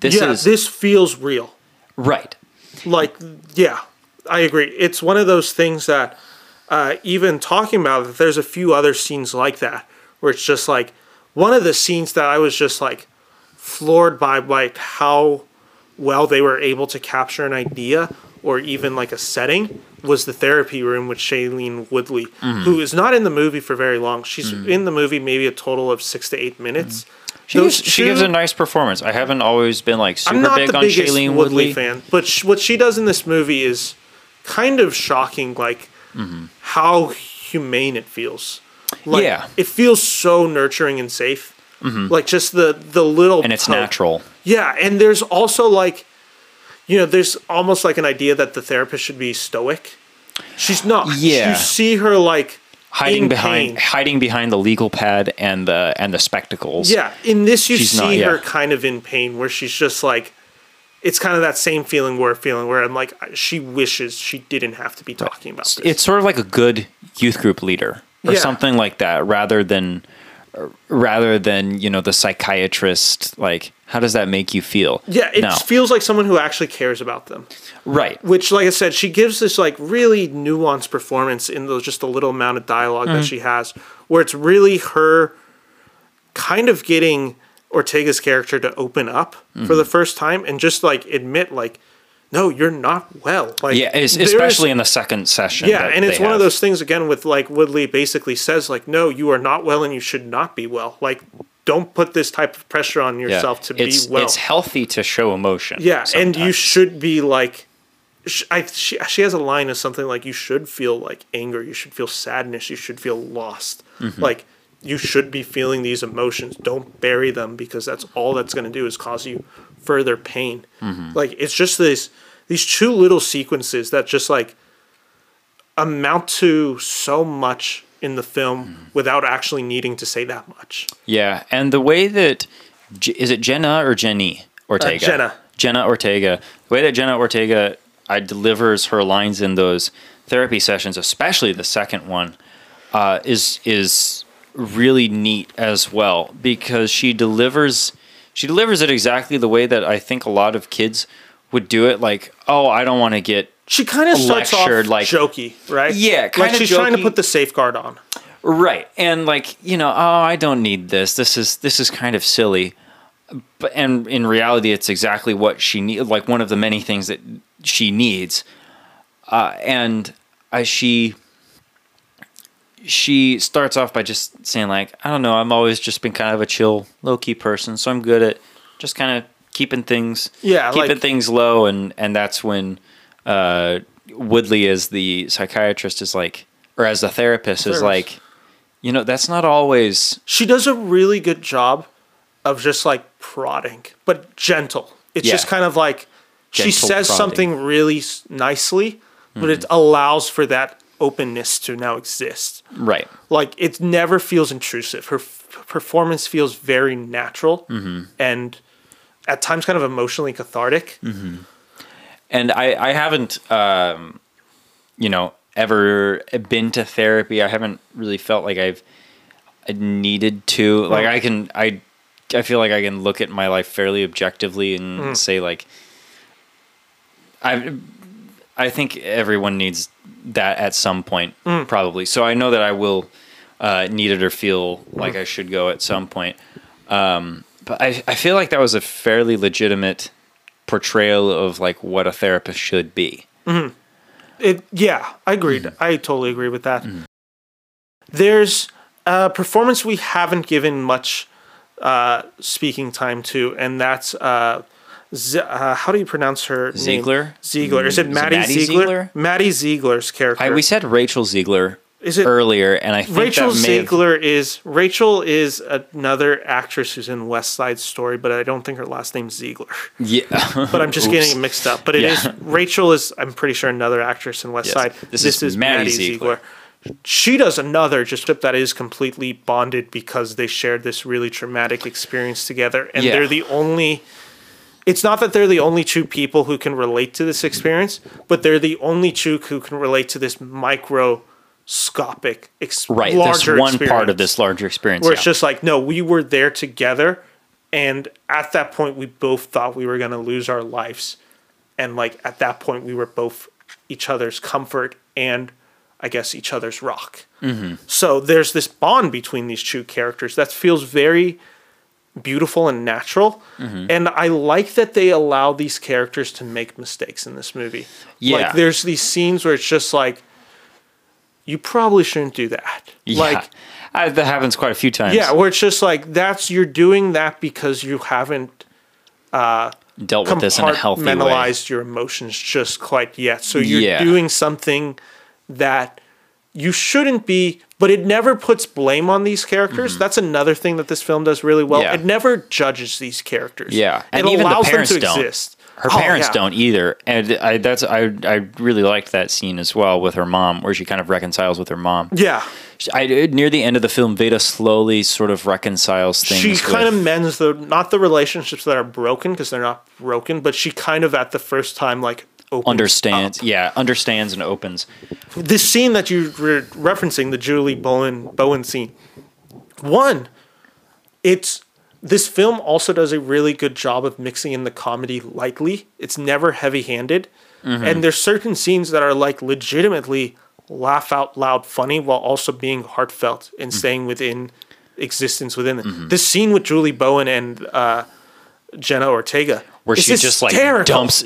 This feels real. Right. Like, yeah. I agree. It's one of those things that even talking about it, there's a few other scenes like that where it's just like one of the scenes that I was just like floored by like how well they were able to capture an idea or even like a setting was the therapy room with Shailene Woodley, mm-hmm. who is not in the movie for very long. She's mm-hmm. in the movie maybe a total of 6 to 8 minutes. Mm-hmm. She gives a nice performance. I haven't always been like super big on Shailene Woodley fan, but what she does in this movie is kind of shocking, like mm-hmm. how humane it feels. Like, yeah, it feels so nurturing and safe. Mm-hmm. Like just the little and it's poke. Natural. Yeah, and there's also like, you know, there's almost like an idea that the therapist should be stoic. She's not. Yeah, you see her like. Hiding behind the legal pad and the spectacles. Yeah, in this you see her kind of in pain, where she's just like, it's kind of that same feeling where I'm like, she wishes she didn't have to be talking about this. It's sort of like a good youth group leader or something like that, rather than you know the psychiatrist. Like, how does that make you feel? Yeah, it feels like someone who actually cares about them. Right. Which, like I said, she gives this like really nuanced performance in those just the little amount of dialogue mm-hmm. that she has, where it's really her kind of getting Ortega's character to open up mm-hmm. for the first time and just like admit like, no, you're not well. Like, yeah, especially in the second session. Yeah, and it's one of those things, again, with like Woodley basically says, like, no, you are not well and you should not be well. Like, don't put this type of pressure on yourself to be well. It's healthy to show emotion. Yeah, sometimes. And you should be like, she has a line of something like, you should feel like anger, you should feel sadness, you should feel lost. Mm-hmm. Like, you should be feeling these emotions. Don't bury them because that's all that's going to do is cause you further pain. Mm-hmm. Like, it's just these two little sequences that just like amount to so much in the film mm-hmm. without actually needing to say that much. Yeah. And the way that, is it Jenna or Jenny Ortega? Jenna Ortega. The way that Jenna Ortega delivers her lines in those therapy sessions, especially the second one, is really neat as well, because she delivers it exactly the way that I think a lot of kids would do it. Like, oh, I don't want to get she kind of starts off like jokey, right? Yeah, kind of she's jokey. Trying to put the safeguard on, right? And like, you know, oh, I don't need this. This is kind of silly, but and in reality, it's exactly what she needs. Like one of the many things that she needs, She starts off by just saying like, I don't know, I'm always just been kind of a chill, low-key person, so I'm good at just kind of keeping things low. And that's when Woodley as the psychiatrist is like, or as the therapist is like, you know, that's not always... She does a really good job of just like prodding, but gentle. It's just kind of like, gentle she says prodding. Something really nicely, but mm-hmm. it allows for that openness to now exist, right? Like it never feels intrusive. Her performance feels very natural mm-hmm. and at times kind of emotionally cathartic mm-hmm. and I haven't you know ever been to therapy. I haven't really felt like I've needed to. Like I feel like I can look at my life fairly objectively and mm-hmm. say like I think everyone needs that at some point, probably. So I know that I will need it or feel like I should go at some point. But I feel like that was a fairly legitimate portrayal of like what a therapist should be. Mm-hmm. I agreed. Mm-hmm. I totally agree with that. Mm-hmm. There's a performance we haven't given much speaking time to, and that's... how do you pronounce her Ziegler? Name? Ziegler. Is it Maddie Ziegler? Maddie Ziegler's character. We said Rachel Ziegler earlier, and I think Rachel Ziegler is another actress who's in West Side Story, but I don't think her last name's Ziegler. Yeah, but I'm just getting it mixed up. But it is Rachel is. I'm pretty sure another actress in West Side. This is Maddie Ziegler. She does another just clip that is completely bonded because they shared this really traumatic experience together, and they're the only. It's not that they're the only two people who can relate to this experience, but they're the only two who can relate to this microscopic, larger experience. Right, this one part of this larger experience. Where it's just like, no, we were there together, and at that point, we both thought we were going to lose our lives. And like at that point, we were both each other's comfort and, I guess, each other's rock. Mm-hmm. So there's this bond between these two characters that feels very beautiful and natural. Mm-hmm. And I like that they allow these characters to make mistakes in this movie. Yeah. Like, there's these scenes where it's just like, you probably shouldn't do that. Yeah. Like, that happens quite a few times. Yeah, where it's just like, you're doing that because you haven't dealt with this in a healthy way. Compartmentalized your emotions just quite yet. So you're doing something that you shouldn't be, but it never puts blame on these characters. Mm-hmm. That's another thing that this film does really well. Yeah. It never judges these characters. Yeah, and it even allows them to exist. Her parents don't either, and I really liked that scene as well with her mom, where she kind of reconciles with her mom. Yeah, near the end of the film, Veda slowly sort of reconciles things. She kind of mends not the relationships that are broken, because they're not broken, but she kind of at the first time like understands and opens. This scene that you were referencing, the Julie Bowen scene. One, this film also does a really good job of mixing in the comedy lightly. It's never heavy-handed. Mm-hmm. And there's certain scenes that are like legitimately laugh out loud funny while also being heartfelt and staying within existence within it. Mm-hmm. This scene with Julie Bowen and Jenna Ortega, where she just like dumps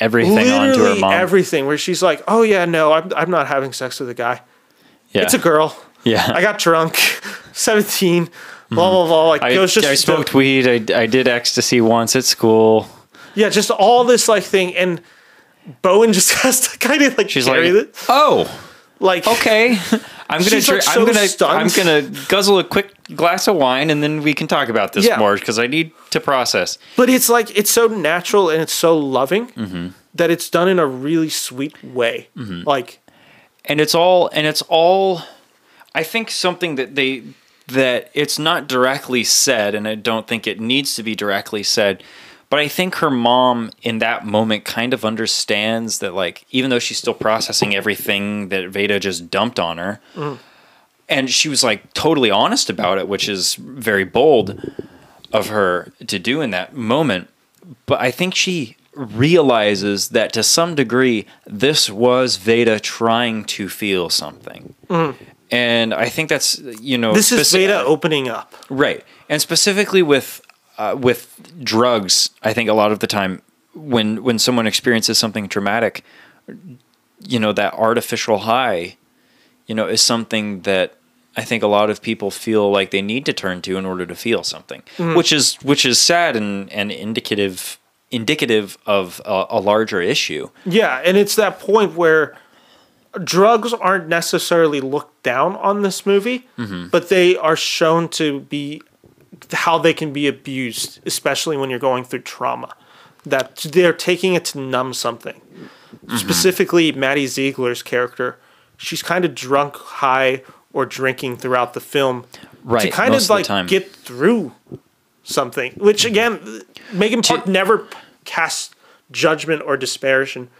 everything onto her mom. Everything, where she's like, "Oh yeah, no, I'm not having sex with a guy. Yeah. It's a girl. Yeah. I got drunk. 17. Blah blah blah." Like I smoked weed. I did ecstasy once at school. Yeah, just all this like thing, and Bowen just has to kind of like carry it. Oh, like okay, I'm gonna guzzle a quick glass of wine, and then we can talk about this more because I need to process. But it's like it's so natural and it's so loving that it's done in a really sweet way. Mm-hmm. Like, and it's all. I think something that it's not directly said, and I don't think it needs to be directly said, but I think her mom in that moment kind of understands that, like, even though she's still processing everything that Veda just dumped on her, and she was, like, totally honest about it, which is very bold of her to do in that moment, but I think she realizes that to some degree this was Veda trying to feel something. Mm. And I think that's, this is Veda opening up. Right. And specifically with drugs, I think a lot of the time when someone experiences something traumatic, that artificial high, is something that I think a lot of people feel like they need to turn to in order to feel something, which is sad and indicative of a larger issue. Yeah. And it's that point where drugs aren't necessarily looked down on this movie, but they are shown to be how they can be abused, especially when you're going through trauma, that they're taking it to numb something. Mm-hmm. Specifically, Maddie Ziegler's character, she's kind of drunk, high, or drinking throughout the film to kind of like get through something, which again, Megan Park never casts judgment or disparagement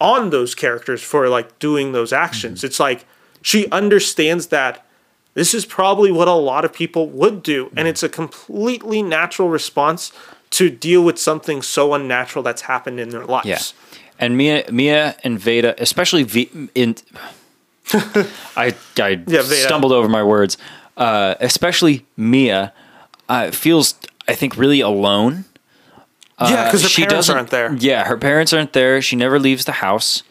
on those characters for like doing those actions. It's like she understands that this is probably what a lot of people would do, and it's a completely natural response to deal with something so unnatural that's happened in their lives. Yeah. And Mia and Veda, especially Veda. Stumbled over my words. Especially Mia feels, I think, really alone. Yeah, because her parents aren't there. Yeah, her parents aren't there. She never leaves the house.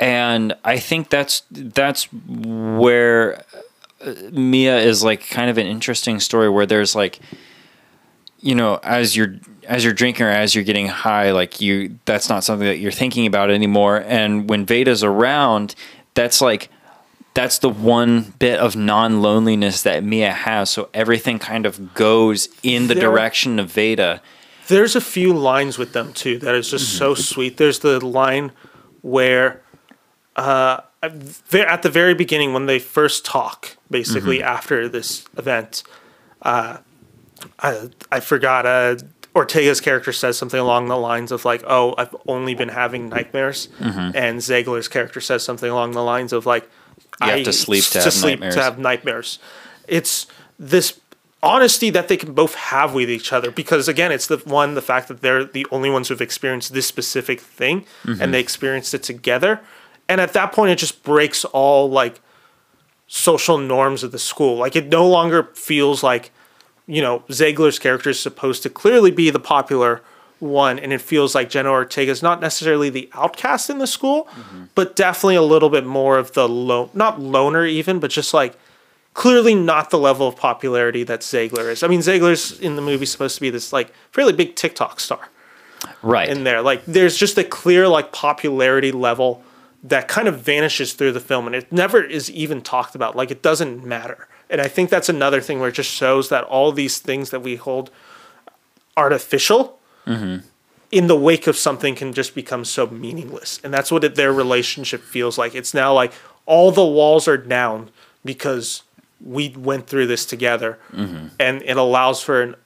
And I think that's where Mia is like kind of an interesting story where there's like, as you're drinking or as you're getting high, like that's not something that you're thinking about anymore. And when Veda's around, that's the one bit of non-loneliness that Mia has. So everything kind of goes in the direction of Veda. There's a few lines with them, too, that is just so sweet. There's the line where, at the very beginning, when they first talk, basically, after this event, I forgot, Ortega's character says something along the lines of, like, "Oh, I've only been having nightmares." And Ziegler's character says something along the lines of, like, "I have to sleep to have nightmares." It's this honesty that they can both have with each other, because again, it's the fact that they're the only ones who've experienced this specific thing, mm-hmm. and they experienced it together. And at that point, it just breaks all like social norms of the school. Like, it no longer feels like, you know, Ziegler's character is supposed to clearly be the popular one, and it feels like Jenna Ortega is not necessarily the outcast in the school, mm-hmm. but definitely a little bit more of the not loner even, but just like clearly not the level of popularity that Ziegler is. I mean, Ziegler's in the movie supposed to be this like fairly big TikTok star, right? In there, like there's just a clear like popularity level that kind of vanishes through the film, and it never is even talked about. Like, it doesn't matter. And I think that's another thing where it just shows that all these things that we hold artificial, mm-hmm. in the wake of something can just become so meaningless. And that's what their relationship feels like. It's now like all the walls are down because we went through this together, mm-hmm. and it allows for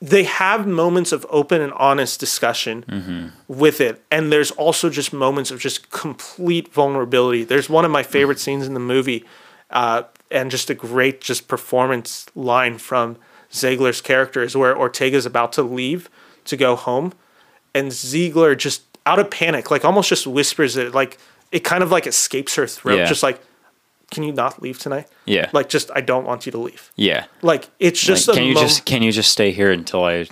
they have moments of open and honest discussion, mm-hmm. with it. And there's also just moments of just complete vulnerability. There's one of my favorite mm-hmm. scenes in the movie, and just a great just performance line from Ziegler's character, is where Ortega's about to leave to go home, and Ziegler just out of panic, like almost just whispers it, like it kind of like escapes her throat, yeah. just like, can you not leave tonight? Yeah. Like, just, I don't want you to leave. Yeah. Like, it's just like, can you just stay here until I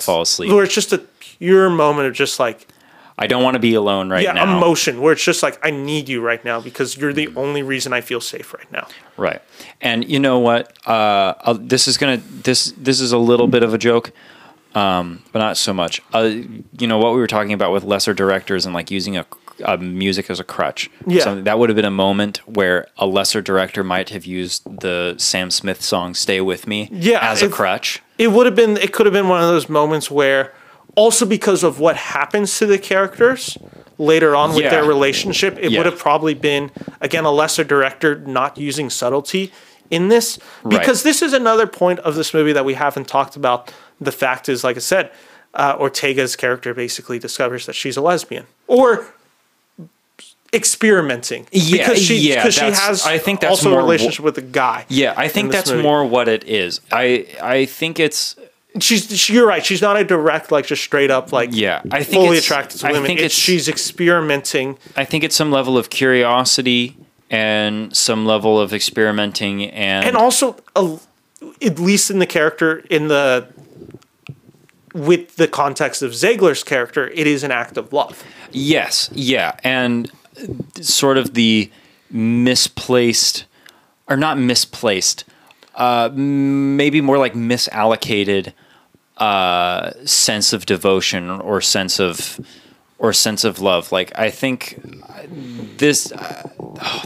fall asleep? Where it's just a pure moment of just like, I don't want to be alone right now. Yeah, emotion, where it's just like, I need you right now because you're the only reason I feel safe right now. Right. And you know what? This is a little bit of a joke, but not so much. You know what we were talking about with lesser directors and like using music as a crutch. Yeah. So that would have been a moment where a lesser director might have used the Sam Smith song "Stay With Me" as a crutch. It could have been one of those moments where, also because of what happens to the characters later on with their relationship, it would have probably been, again, a lesser director not using subtlety in this. Because this is another point of this movie that we haven't talked about. The fact is, like I said, Ortega's character basically discovers that she's a lesbian. Or experimenting, because she has. I think that's also more a relationship with a guy. Yeah, I think that's movie. More what it is. I think it's. You're right. She's not a direct, like, just straight up, like, I think fully attracted to women. I think she's experimenting. I think it's some level of curiosity and some level of experimenting, and also at least in the character with the context of Ziegler's character, it is an act of love. Yes. Yeah, and sort of the misplaced, or not misplaced, maybe more like misallocated sense of devotion or sense of love. Like, I think this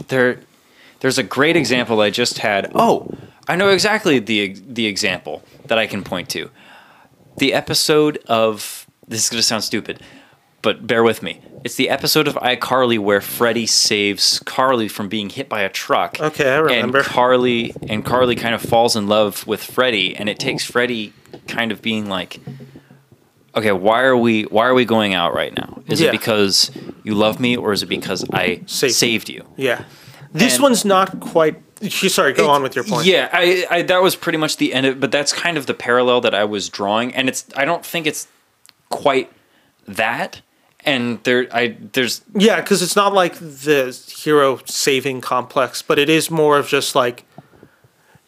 there's a great example I just had. Oh, I know exactly the example that I can point to. The episode of, this is going to sound stupid, but bear with me. It's the episode of iCarly where Freddy saves Carly from being hit by a truck. Okay, I remember. And Carly kind of falls in love with Freddy, and it takes Freddy kind of being like, okay, why are we going out right now? Is it because you love me, or is it because I saved you? Yeah. This one's not quite. Sorry, go on with your point. Yeah, I that was pretty much the end of it, but that's kind of the parallel that I was drawing, and it's, I don't think it's quite that. And there's because it's not like the hero saving complex, but it is more of just like,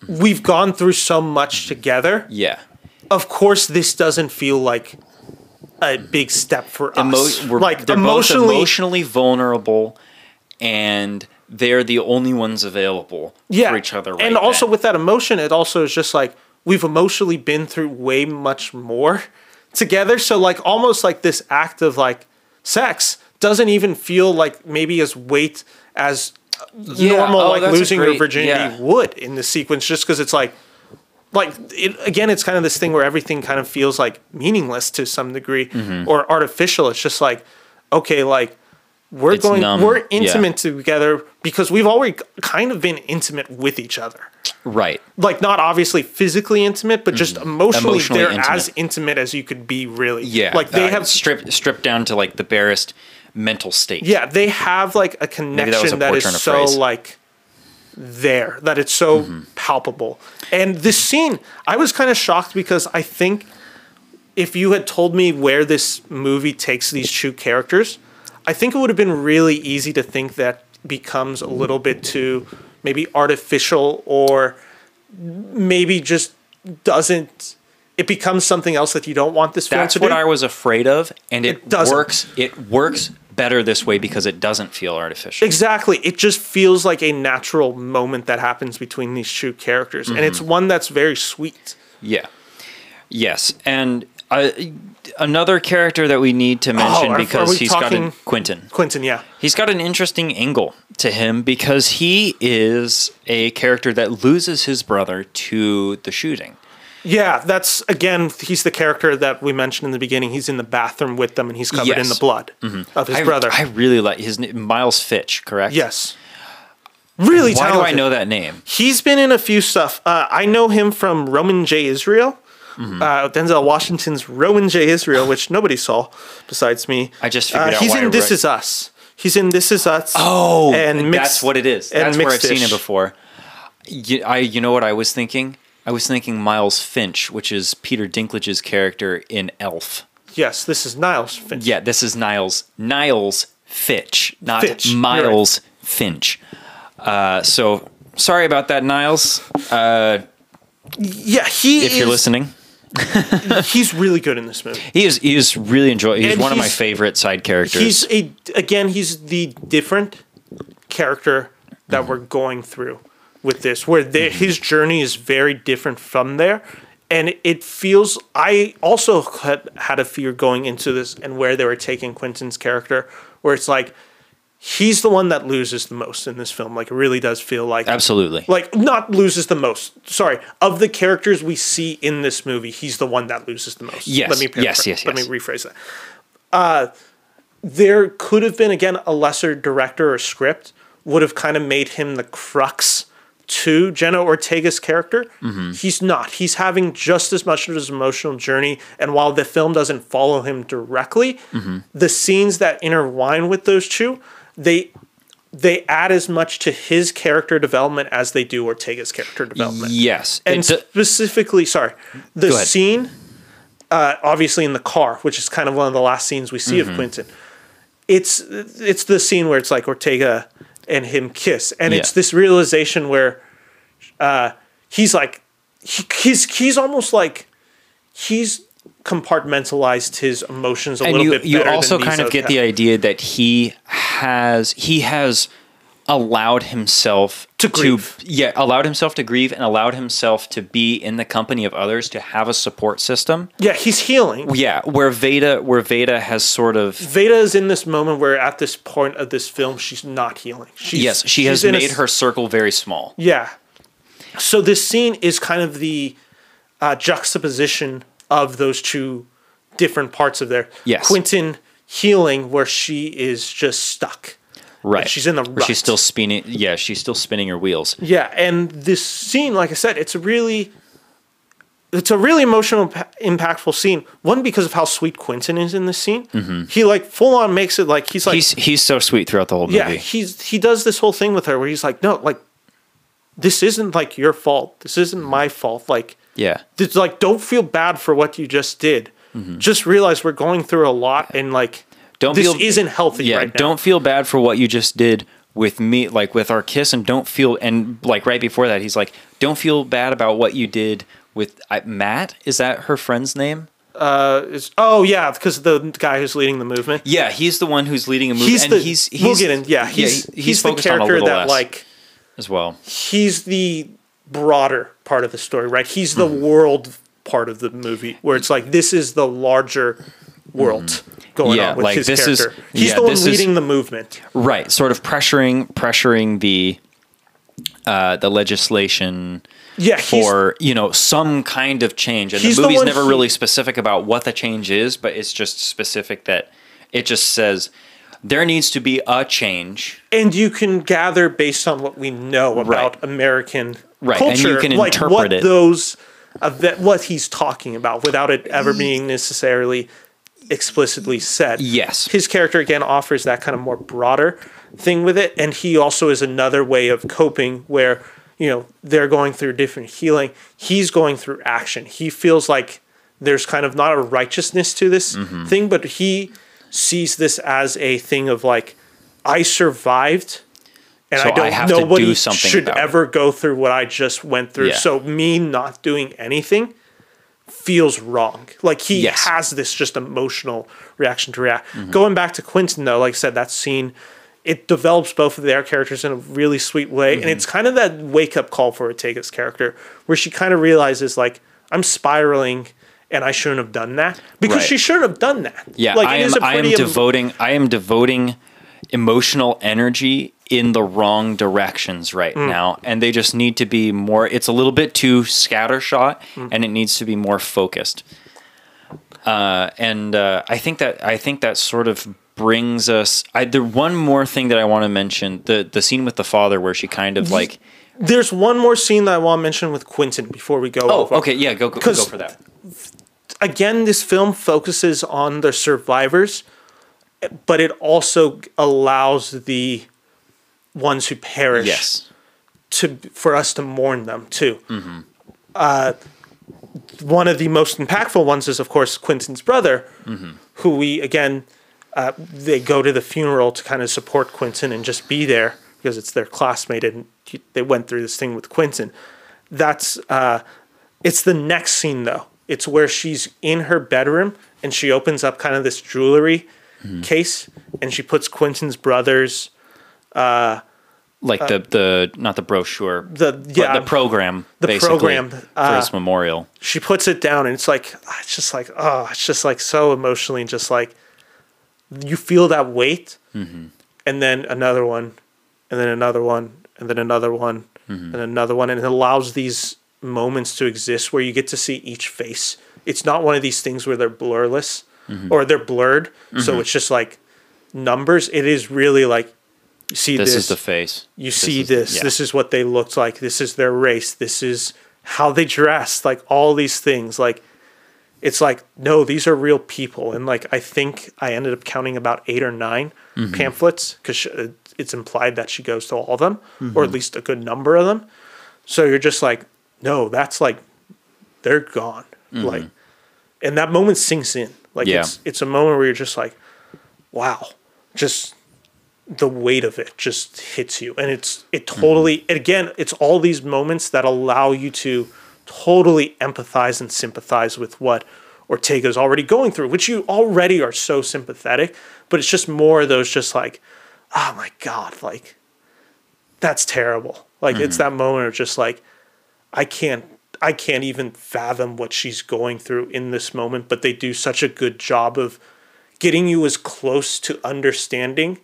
we've gone through so much together. Yeah, of course this doesn't feel like a big step for us. We're like, they're both emotionally vulnerable, and they're the only ones available for each other. Right, and also with that emotion, it also is just like, we've emotionally been through way much more together. So like, almost like this act of like sex doesn't even feel like maybe as weight as normal, like losing your virginity would in the sequence, just because it's like it, again, it's kind of this thing where everything kind of feels like meaningless to some degree, mm-hmm. or artificial. It's just like, okay, like we're intimate together because we've already kind of been intimate with each other. Right. Like, not obviously physically intimate, but just emotionally they're intimate. As intimate as you could be, really. Yeah. Like, they have stripped down to like the barest mental state. Yeah. They have like a connection that is so like there, that it's so palpable. And this scene, I was kind of shocked because I think if you had told me where this movie takes these two characters, I think it would have been really easy to think that becomes a little bit too maybe artificial, or maybe just doesn't, it becomes something else that you don't want this film to do. That's what I was afraid of, and it works better this way because it doesn't feel artificial. Exactly. It just feels like a natural moment that happens between these two characters, and it's one that's very sweet. Yeah. Yes, and another character that we need to mention, because he's got a Quentin. Quentin, yeah. He's got an interesting angle to him because he is a character that loses his brother to the shooting. Yeah, that's, again, he's the character that we mentioned in the beginning. He's in the bathroom with them, and he's covered in the blood of his brother. I really like his name, Niles Fitch, correct? Yes. Really talented. Why do I know that name? He's been in a few stuff. I know him from Roman J. Israel. Denzel Washington's Rowan J. Israel, which nobody saw besides me. I just figured out why. He's in This Is Us. He's in This Is Us. Oh, and that's what it is. That's where I've seen it before. You know what I was thinking? I was thinking Miles Finch, which is Peter Dinklage's character in Elf. Yes, this is Niles Fitch. Yeah, this is Niles Fitch, not Fitch. Miles Finch. So, sorry about that, Niles. Yeah, he if you're listening. He's really good in this movie. He is really enjoyable. He's one of my favorite side characters. He's the different character that we're going through with this, where his journey is very different from there. And it feels, I also had a fear going into this and where they were taking Quentin's character, where it's like, he's the one that loses the most in this film. Like, it really does feel like... Absolutely. Like, not loses the most. Sorry. Of the characters we see in this movie, he's the one that loses the most. Yes. Let me rephrase that. There could have been, again, a lesser director or script would have kind of made him the crux to Jenna Ortega's character. He's not. He's having just as much of his emotional journey, and while the film doesn't follow him directly, the scenes that intertwine with those two... They add as much to his character development as they do Ortega's character development. Yes. And specifically, sorry, the scene, obviously in the car, which is kind of one of the last scenes we see of Quentin. It's the scene where it's like Ortega and him kiss. And it's this realization where he's like, he's almost like, he's compartmentalized his emotions a little bit better. You also kind of get the idea that he has allowed himself to grieve, and allowed himself to be in the company of others, to have a support system. Yeah, he's healing. Yeah, where Veda has sort of... Veda is in this moment where at this point of this film, she's not healing. She has made her circle very small. Yeah. So this scene is kind of the juxtaposition of those two different parts of there. Yes. Quentin healing, where she is just stuck. Right. She's in the rut. She's still spinning. Yeah, she's still spinning her wheels. Yeah, and this scene, like I said, it's a really emotional, impactful scene. One, because of how sweet Quentin is in this scene. He like full on makes it like he's so sweet throughout the whole movie. Yeah, he does this whole thing with her where he's like, no, like, this isn't like your fault. This isn't my fault. Like, yeah, it's like, don't feel bad for what you just did. Just realize we're going through a lot, and like, this isn't healthy right now. Don't feel bad for what you just did with me, like with our kiss, and don't feel, and like right before that, he's like, don't feel bad about what you did with Matt. Is that her friend's name? Because the guy who's leading the movement. Yeah, he's the one who's leading a movement. He's the character that less, like, as well. He's the broader part of the story, right? He's the world part of the movie, where it's like, this is the larger world going on with like his character. He's the one leading the movement. Right. Sort of pressuring the legislation for, some kind of change. And the movie's never really specific about what the change is, but it's just specific that it just says there needs to be a change. And you can gather based on what we know about American culture, and you can interpret what he's talking about without it ever being necessarily explicitly said. Yes. His character, again, offers that kind of more broader thing with it. And he also is another way of coping where, you know, they're going through different healing. He's going through action. He feels like there's kind of not a righteousness to this thing, but he sees this as a thing of like, I survived, and so I don't nobody should ever go through what I just went through. Yeah. So me not doing anything feels wrong. Like he has this just emotional reaction to react. Going back to Quentin though, like I said, that scene, it develops both of their characters in a really sweet way. And it's kind of that wake up call for Ortega's character where she kind of realizes like, I'm spiraling and I shouldn't have done that, because she shouldn't have done that. Yeah. Like, I am devoting emotional energy in the wrong directions right now, and they just need to be more. It's a little bit too scattershot, and it needs to be more focused. I think that sort of brings us. The one more thing that I want to mention, the scene with the father, where she kind of like. There's one more scene that I want to mention with Quentin before we go. Go for that. Again, this film focuses on the survivors, but it also allows the ones who perish for us to mourn them too. One of the most impactful ones is, of course, Quentin's brother, who we, again, they go to the funeral to kind of support Quentin and just be there because it's their classmate and they went through this thing with Quentin. It's the next scene though. It's where she's in her bedroom and she opens up kind of this jewelry case, and she puts Quentin's brother's the program, for his memorial. She puts it down, and it's just like so emotionally, and just like you feel that weight, and then another one, and then another one, and then another one, and another one, and it allows these moments to exist where you get to see each face. It's not one of these things where they're blurless. Or they're blurred, so it's just like numbers. It is really like you see this. This is the face. You see this. This is what they looked like. This is their race. This is how they dressed. Like all these things. Like it's like, no, these are real people. And like I think I ended up counting about 8 or 9 pamphlets, because it's implied that she goes to all of them, or at least a good number of them. So you're just like, no, that's like they're gone. Like, and that moment sinks in. Like it's a moment where you're just like, wow, just the weight of it just hits you. And it totally, and again, it's all these moments that allow you to totally empathize and sympathize with what Ortega's already going through, which you already are so sympathetic, but it's just more of those just like, oh my God, like that's terrible. Like it's that moment of just like, I can't even fathom what she's going through in this moment, but they do such a good job of getting you as close to understanding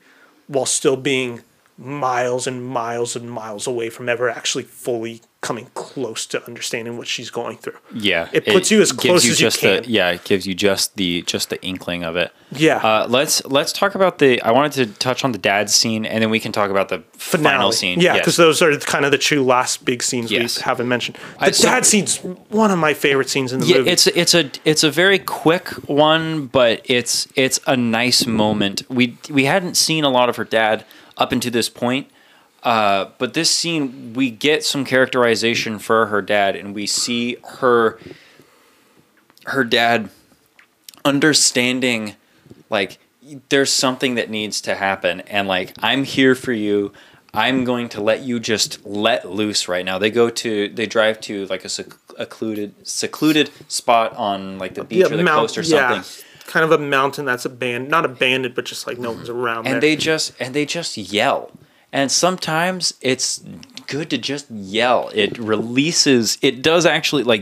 while still being miles and miles and miles away from ever actually fully coming close to understanding what she's going through. Yeah. It puts you as close as you can. It gives you just the inkling of it. Yeah. Let's talk about I wanted to touch on the dad scene, and then we can talk about the final scene. Yeah, because those are kind of the two last big scenes we haven't mentioned. The dad scene's one of my favorite scenes in the movie. It's a very quick one, but it's a nice moment. We hadn't seen a lot of her dad up until this point. But this scene, we get some characterization for her dad, and we see her dad understanding, like, there's something that needs to happen, and, like, I'm here for you. I'm going to let you just let loose right now. They drive to, like, a secluded spot on, like, the beach or the coast or something. Kind of a mountain that's abandoned. Not abandoned, but just, like, no one's around there. And they just yell. And sometimes it's good to just yell. Yelling releases adrenaline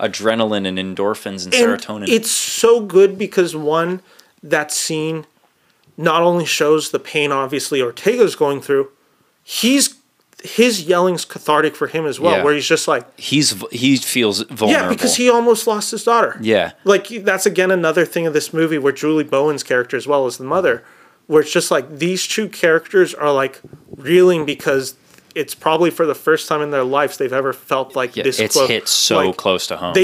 and endorphins and serotonin. It's so good because, one, that scene not only shows the pain, obviously, Ortega's going through, his yelling's cathartic for him as well, where he's just like... He feels vulnerable. Yeah, because he almost lost his daughter. Yeah. Like, that's, again, another thing of this movie where Julie Bowen's character, as well as the mother... where it's just like these two characters are like reeling because it's probably for the first time in their lives they've ever felt like this. It's close, hit so like, close to home.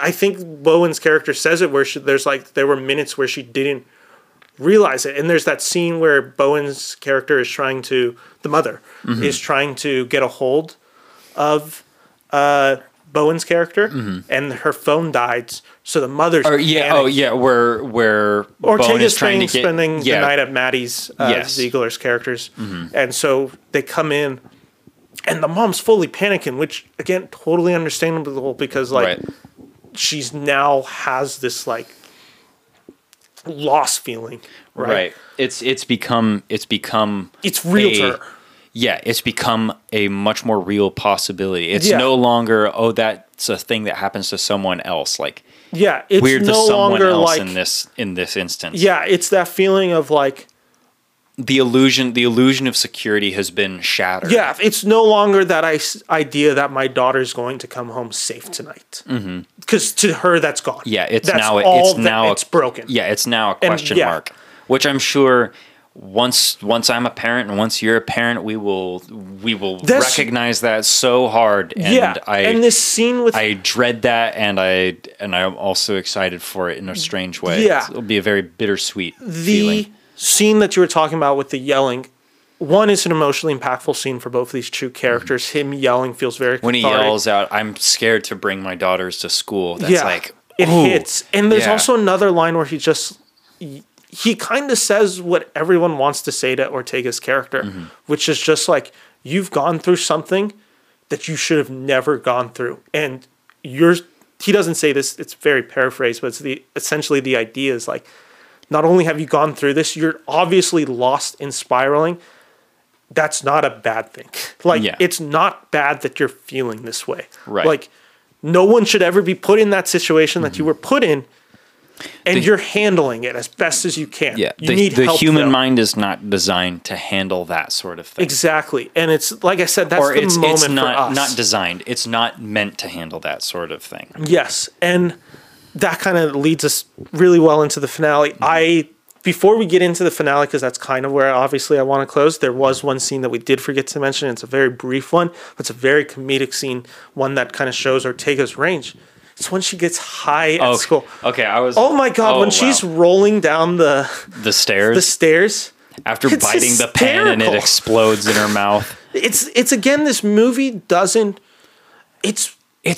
I think Bowen's character says it where there were minutes where she didn't realize it. And there's that scene where Bowen's character is trying to, the mother, mm-hmm. is trying to get a hold of Bowen's character, mm-hmm. and her phone died, so the mother's Bowen is trying to get... spending the night at Maddie's, Ziegler's character's, mm-hmm. and so they come in, and the mom's fully panicking, which, again, totally understandable, because, like, she's now has this, like, loss feeling, right? It's become... It's real to her. Yeah, it's become a much more real possibility. It's no longer, oh, that's a thing that happens to someone else. Like, it's weird no to someone longer else like, in this instance. Yeah, it's that feeling of like the illusion of security has been shattered. Yeah, it's no longer that idea that my daughter's going to come home safe tonight. Mm-hmm. Because to her, that's gone. Yeah, it's broken. Yeah, it's now a question mark, which I'm sure. Once I'm a parent and once you're a parent, we will recognize that so hard. And this scene with I dread that, and I'm also excited for it in a strange way. Yeah. It'll be a very bittersweet feeling. The scene that you were talking about with the yelling, one is an emotionally impactful scene for both of these two characters. Mm-hmm. Him yelling feels very cathartic. When he yells out, "I'm scared to bring my daughters to school." That's like, ooh. It hits. And there's also another line where he just. He kind of says what everyone wants to say to Ortega's character, mm-hmm. which is just like, you've gone through something that you should have never gone through. And he doesn't say this, it's very paraphrased, but it's essentially the idea is like, not only have you gone through this, you're obviously lost in spiraling. That's not a bad thing. Like, it's not bad that you're feeling this way. Right. Like, no one should ever be put in that situation mm-hmm. that you were put in. And you're handling it as best as you can. Yeah, you need help, the human mind is not designed to handle that sort of thing. Exactly. And it's, like I said, that's the moment for us. It's not designed. It's not meant to handle that sort of thing. Yes. And that kind of leads us really well into the finale. Mm-hmm. Before we get into the finale, because that's kind of where, obviously, I want to close, there was one scene that we did forget to mention. It's a very brief one. But it's a very comedic scene, one that kind of shows Ortega's range. It's when she gets high at school. Okay, I was... Oh, my God. She's rolling down the stairs. The stairs. After biting hysterical. The pen and it explodes in her mouth. It's again, this movie doesn't... It's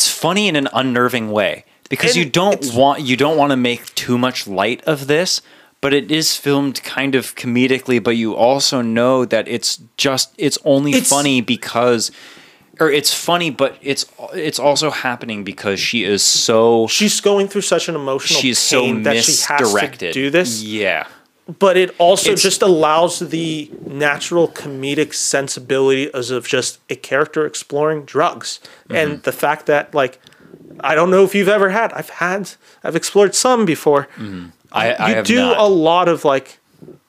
funny in an unnerving way. Because you don't want to make too much light of this. But it is filmed kind of comedically. But you also know that it's only funny because... Or it's funny, but it's also happening because she is so... She's going through such an emotional pain that she has to do this. Yeah. But it also just allows the natural comedic sensibility as of just a character exploring drugs. Mm-hmm. And the fact that, like, I don't know if you've ever had. I've explored some before. Mm-hmm. I have not. A lot of, like,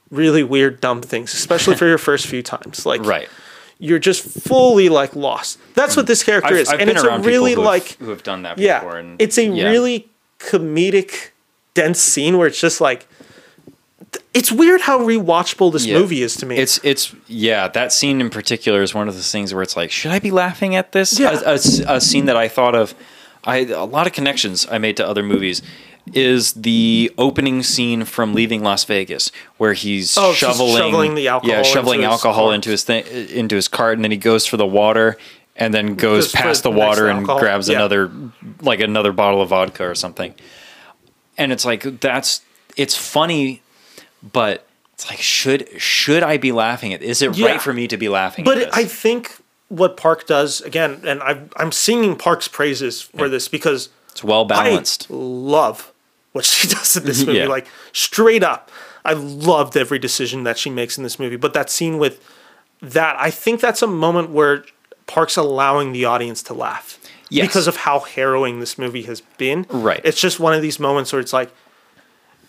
really weird, dumb things, especially for your first few times. Like, right. You're just fully like lost. That's what this character is. I've and been it's around a really people like who have done that before. And, it's a really comedic, dense scene where it's just like it's weird how rewatchable this movie is to me. It's that scene in particular is one of those things where it's like, should I be laughing at this? Yeah. A scene that I thought of. A lot of connections I made to other movies is the opening scene from Leaving Las Vegas where he's shoveling the alcohol, into his cart, and then he goes for the water and then goes past the water and grabs another bottle of vodka or something. And it's like it's funny, but it's like should I be laughing at? Is it right for me to be laughing? But at this? I think what Park does again, and I'm singing Park's praises for this because it's well balanced. I love what she does in this movie, like straight up. I loved every decision that she makes in this movie. But that scene with that, I think that's a moment where Park's allowing the audience to laugh because of how harrowing this movie has been. Right. It's just one of these moments where it's like,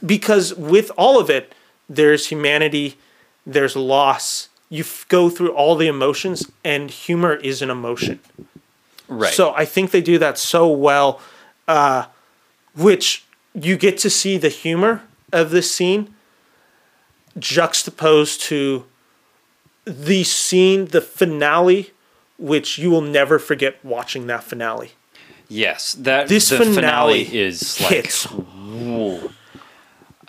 because with all of it, there's humanity, there's loss. You go through all the emotions, and humor is an emotion. Right. So I think they do that so well, which... You get to see the humor of this scene juxtaposed to the scene, the finale, which you will never forget watching that finale. Yes, the finale is hits. Like whoa.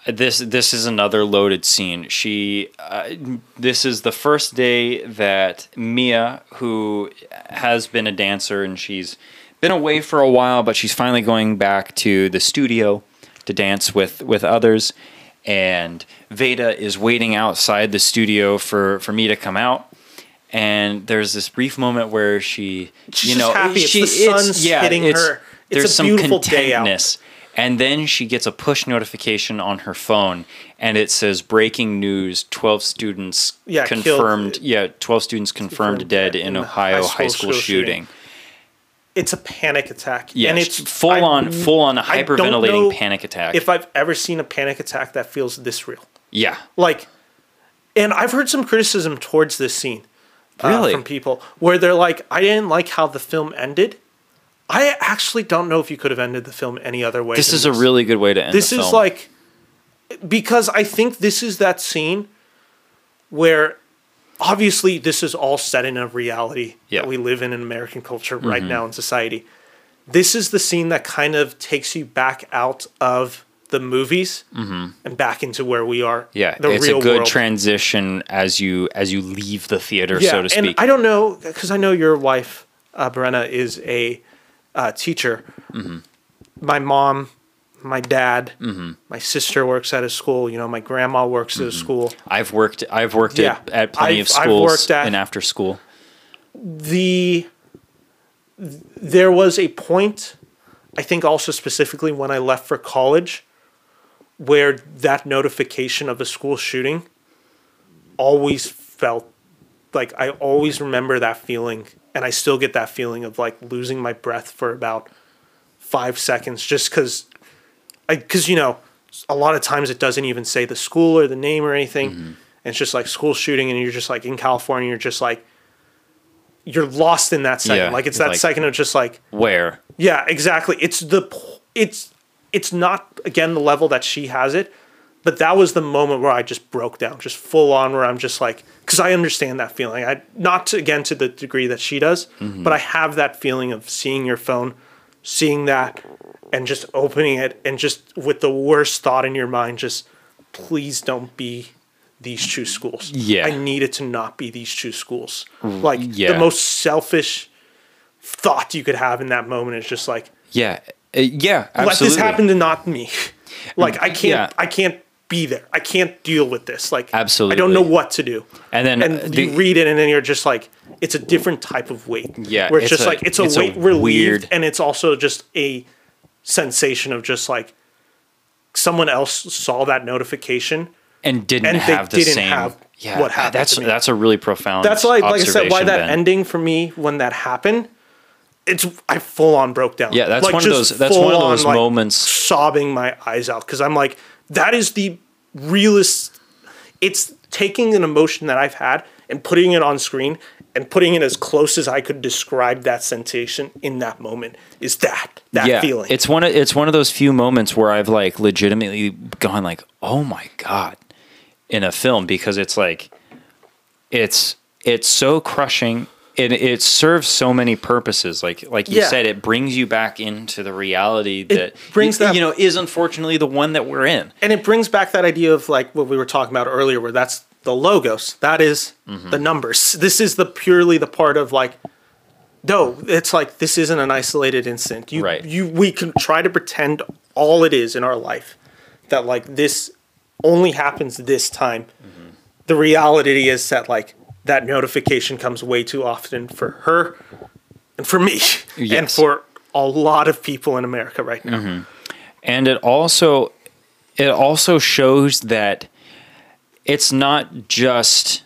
This is another loaded scene. This is the first day that Mia, who has been a dancer and she's been away for a while, but she's finally going back to the studio to dance with others. And Veda is waiting outside the studio for Mia to come out. And there's this brief moment where she's just happy, the sun's hitting her. There's some contentness. And then she gets a push notification on her phone, and it says, breaking news, 12 students confirmed dead in Ohio high school shooting. It's a panic attack. Yes, and it's full on a hyperventilating panic attack. If I've ever seen a panic attack that feels this real. Yeah. Like, and I've heard some criticism towards this scene. Really? From people where they're like, I didn't like how the film ended. I actually don't know if you could have ended the film any other way. This is a really good way to end the film. This is like, because I think this is that scene where obviously this is all set in a reality that we live in American culture right now in society. This is the scene that kind of takes you back out of the movies and back into where we are. Yeah, it's a good transition as you leave the theater, so to speak. And I don't know, because I know your wife, Brenna, is a teacher. Mm-hmm. My mom, my dad, my sister works at a school. You know, my grandma works at a school. I've worked at plenty of schools and after school. There was a point, I think, also specifically when I left for college, where that notification of a school shooting always felt like, I always remember that feeling. And I still get that feeling of like losing my breath for about 5 seconds, just because you know, a lot of times it doesn't even say the school or the name or anything. And it's just like school shooting, and you're just like in California, you're just like, you're lost in that second. Like it's that like, second of just like where. Yeah, exactly. It's not again the level that she has it, but that was the moment where I just broke down, just full on, where I'm just like, because I understand that feeling. Not to the degree that she does, but I have that feeling of seeing your phone, seeing that, and just opening it, and just with the worst thought in your mind, just please don't be these two schools. Yeah, I need it to not be these two schools. Like the most selfish thought you could have in that moment is just like, absolutely. Let this happen to not me. Like I can't be there. I can't deal with this. Like absolutely, I don't know what to do. And then you read it, and then you're just like, it's a different type of weight. Yeah, where it's just a weight relieved, and it's also just a sensation of just like someone else saw that notification and didn't have the same. What happened? That's a really profound. That's like I said, why that ending for me when that happened. I full on broke down. Yeah, that's like one of those. That's one of those like moments, sobbing my eyes out because I'm like, that is the realest. It's taking an emotion that I've had and putting it on screen and putting it as close as I could describe that sensation in that moment. Is that feeling? It's one of those few moments where I've like legitimately gone like, oh my God, in a film because it's like, it's so crushing. It serves so many purposes, like you said, it brings you back into the reality that is unfortunately the one that we're in, and it brings back that idea of like what we were talking about earlier, where that's the logos, that is the numbers. This is purely the part of like, no, it's like this isn't an isolated incident. We can try to pretend all it is in our life that like this only happens this time. The reality is that like, that notification comes way too often for her and for me and for a lot of people in America right now. And it also shows that it's not just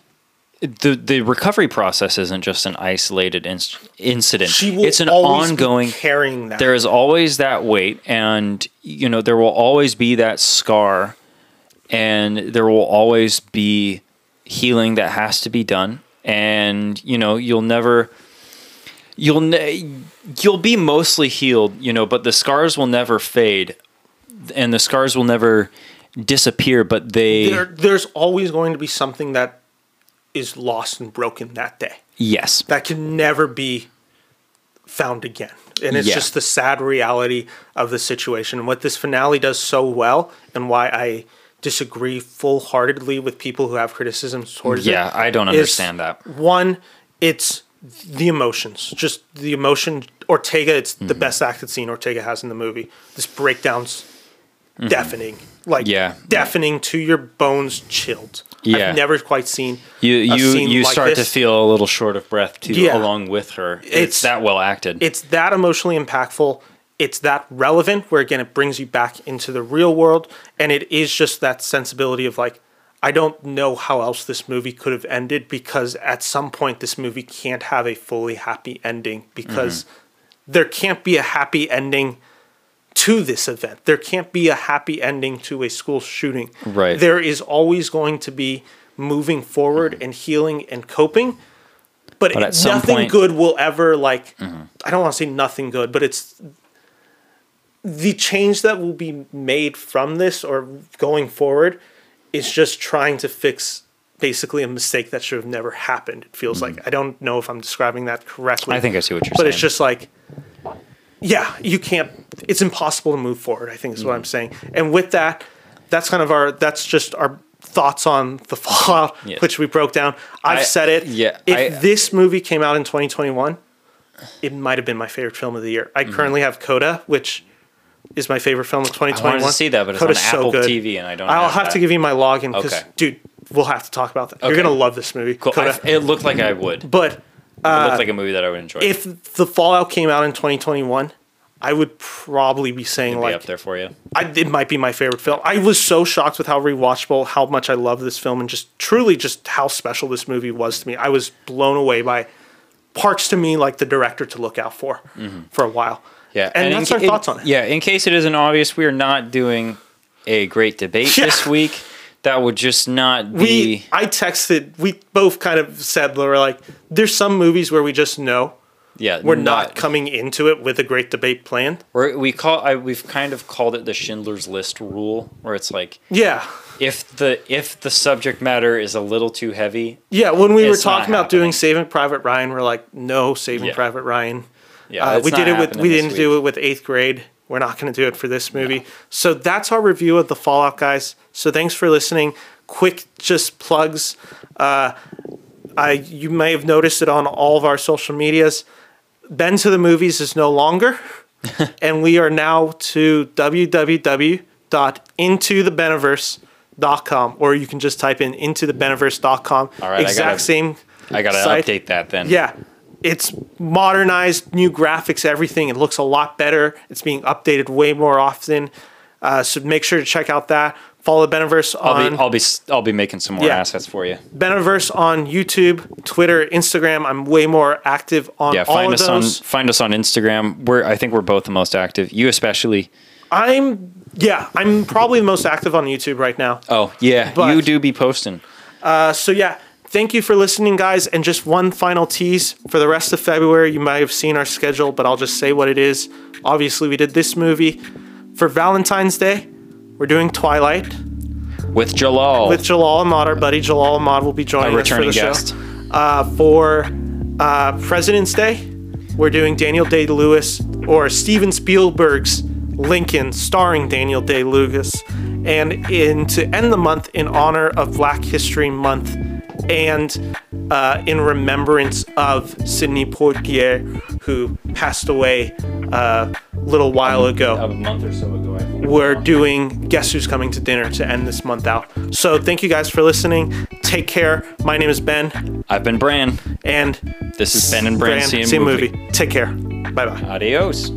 the recovery process isn't just an isolated incident. It's an ongoing carrying that. There is always that weight, and you know, there will always be that scar, and there will always be healing that has to be done, and you know, you'll be mostly healed, you know, but the scars will never fade, and the scars will never disappear, but there's always going to be something that is lost and broken that day. Yes. That can never be found again. And it's just the sad reality of the situation. And what this finale does so well, and why I disagree full-heartedly with people who have criticisms towards it. Yeah, I don't understand that. One, it's the emotions. Just the emotion. Ortega, it's the best acted scene Ortega has in the movie. This breakdown's deafening. Like, deafening to your bones, chilled. Yeah. I've never quite seen a scene like start this. To feel a little short of breath, too, along with her. It's that well acted. It's that emotionally impactful. It's that relevant, where, again, it brings you back into the real world. And it is just that sensibility of, like, I don't know how else this movie could have ended, because at some point this movie can't have a fully happy ending, because there can't be a happy ending to this event. There can't be a happy ending to a school shooting. Right. There is always going to be moving forward and healing and coping. But at some nothing point, good will ever, like, I don't want to say nothing good, but it's the change that will be made from this or going forward is just trying to fix basically a mistake that should have never happened. It feels like, I don't know if I'm describing that correctly. I think I see what you're saying. But it's just like, yeah, you can't, it's impossible to move forward, I think is what I'm saying. And with that, that's kind of our, that's just our thoughts on The Fallout, which we broke down. I've said it. Yeah, if this movie came out in 2021, it might have been my favorite film of the year. I currently have Coda, which is my favorite film of 2021. I wanted to see that, but Coda's it's on Apple TV, and I don't I'll have to give you my login, because, dude, we'll have to talk about that. Okay. You're going to love this movie. Cool. It looked like I would. But it looked like a movie that I would enjoy. If The Fallout came out in 2021, I would probably be saying, it'd like, be up there for you. It might be my favorite film. I was so shocked with how rewatchable, how much I love this film, and just truly just how special this movie was to me. I was blown away by parts, to me, like the director to look out for a while. Yeah, and that's our thoughts on it. Yeah, in case it isn't obvious, we are not doing a great debate this week. That would just not be... I texted, we both kind of said, we're like, there's some movies where we just know we're not coming into it with a great debate plan. We've kind of called it the Schindler's List rule, where it's like... Yeah. If the subject matter is a little too heavy... Yeah, when we were talking about doing Saving Private Ryan, we're like, no, Saving Private Ryan... Yeah, we didn't do it with Eighth Grade. We're not going to do it for this movie. Yeah. So that's our review of The Fallout, guys. So thanks for listening. Quick, just plugs. You may have noticed it on all of our social medias. Ben to the Movies is no longer, and we are now to www.intothebeniverse.com, or you can just type in intothebeniverse.com. All right, I gotta update that then. Yeah. It's modernized, new graphics, everything. It looks a lot better. It's being updated way more often. So make sure to check out that. Follow the Beniverse on... I'll be making some more assets for you. Beniverse on YouTube, Twitter, Instagram. I'm way more active on all of those. Find us on Instagram. I think we're both the most active. You especially. I'm probably the most active on YouTube right now. Oh, yeah. But, you do be posting. Thank you for listening, guys. And just one final tease for the rest of February. You might have seen our schedule, but I'll just say what it is. Obviously, we did this movie. For Valentine's Day, we're doing Twilight. With Jalal. With Jalal Ahmad. Our buddy Jalal Ahmad will be joining us for the guest. Show. For President's Day, we're doing Daniel Day-Lewis, or Steven Spielberg's Lincoln, starring Daniel Day-Lewis. And to end the month, in honor of Black History Month, and in remembrance of Sidney Poitier, who passed away a little while ago. A month or so ago, I think. We're doing Guess Who's Coming to Dinner to end this month out. So thank you guys for listening. Take care. My name is Ben. I've been Bran. And this is Ben and Bran. See a movie. Take care. Bye-bye. Adios.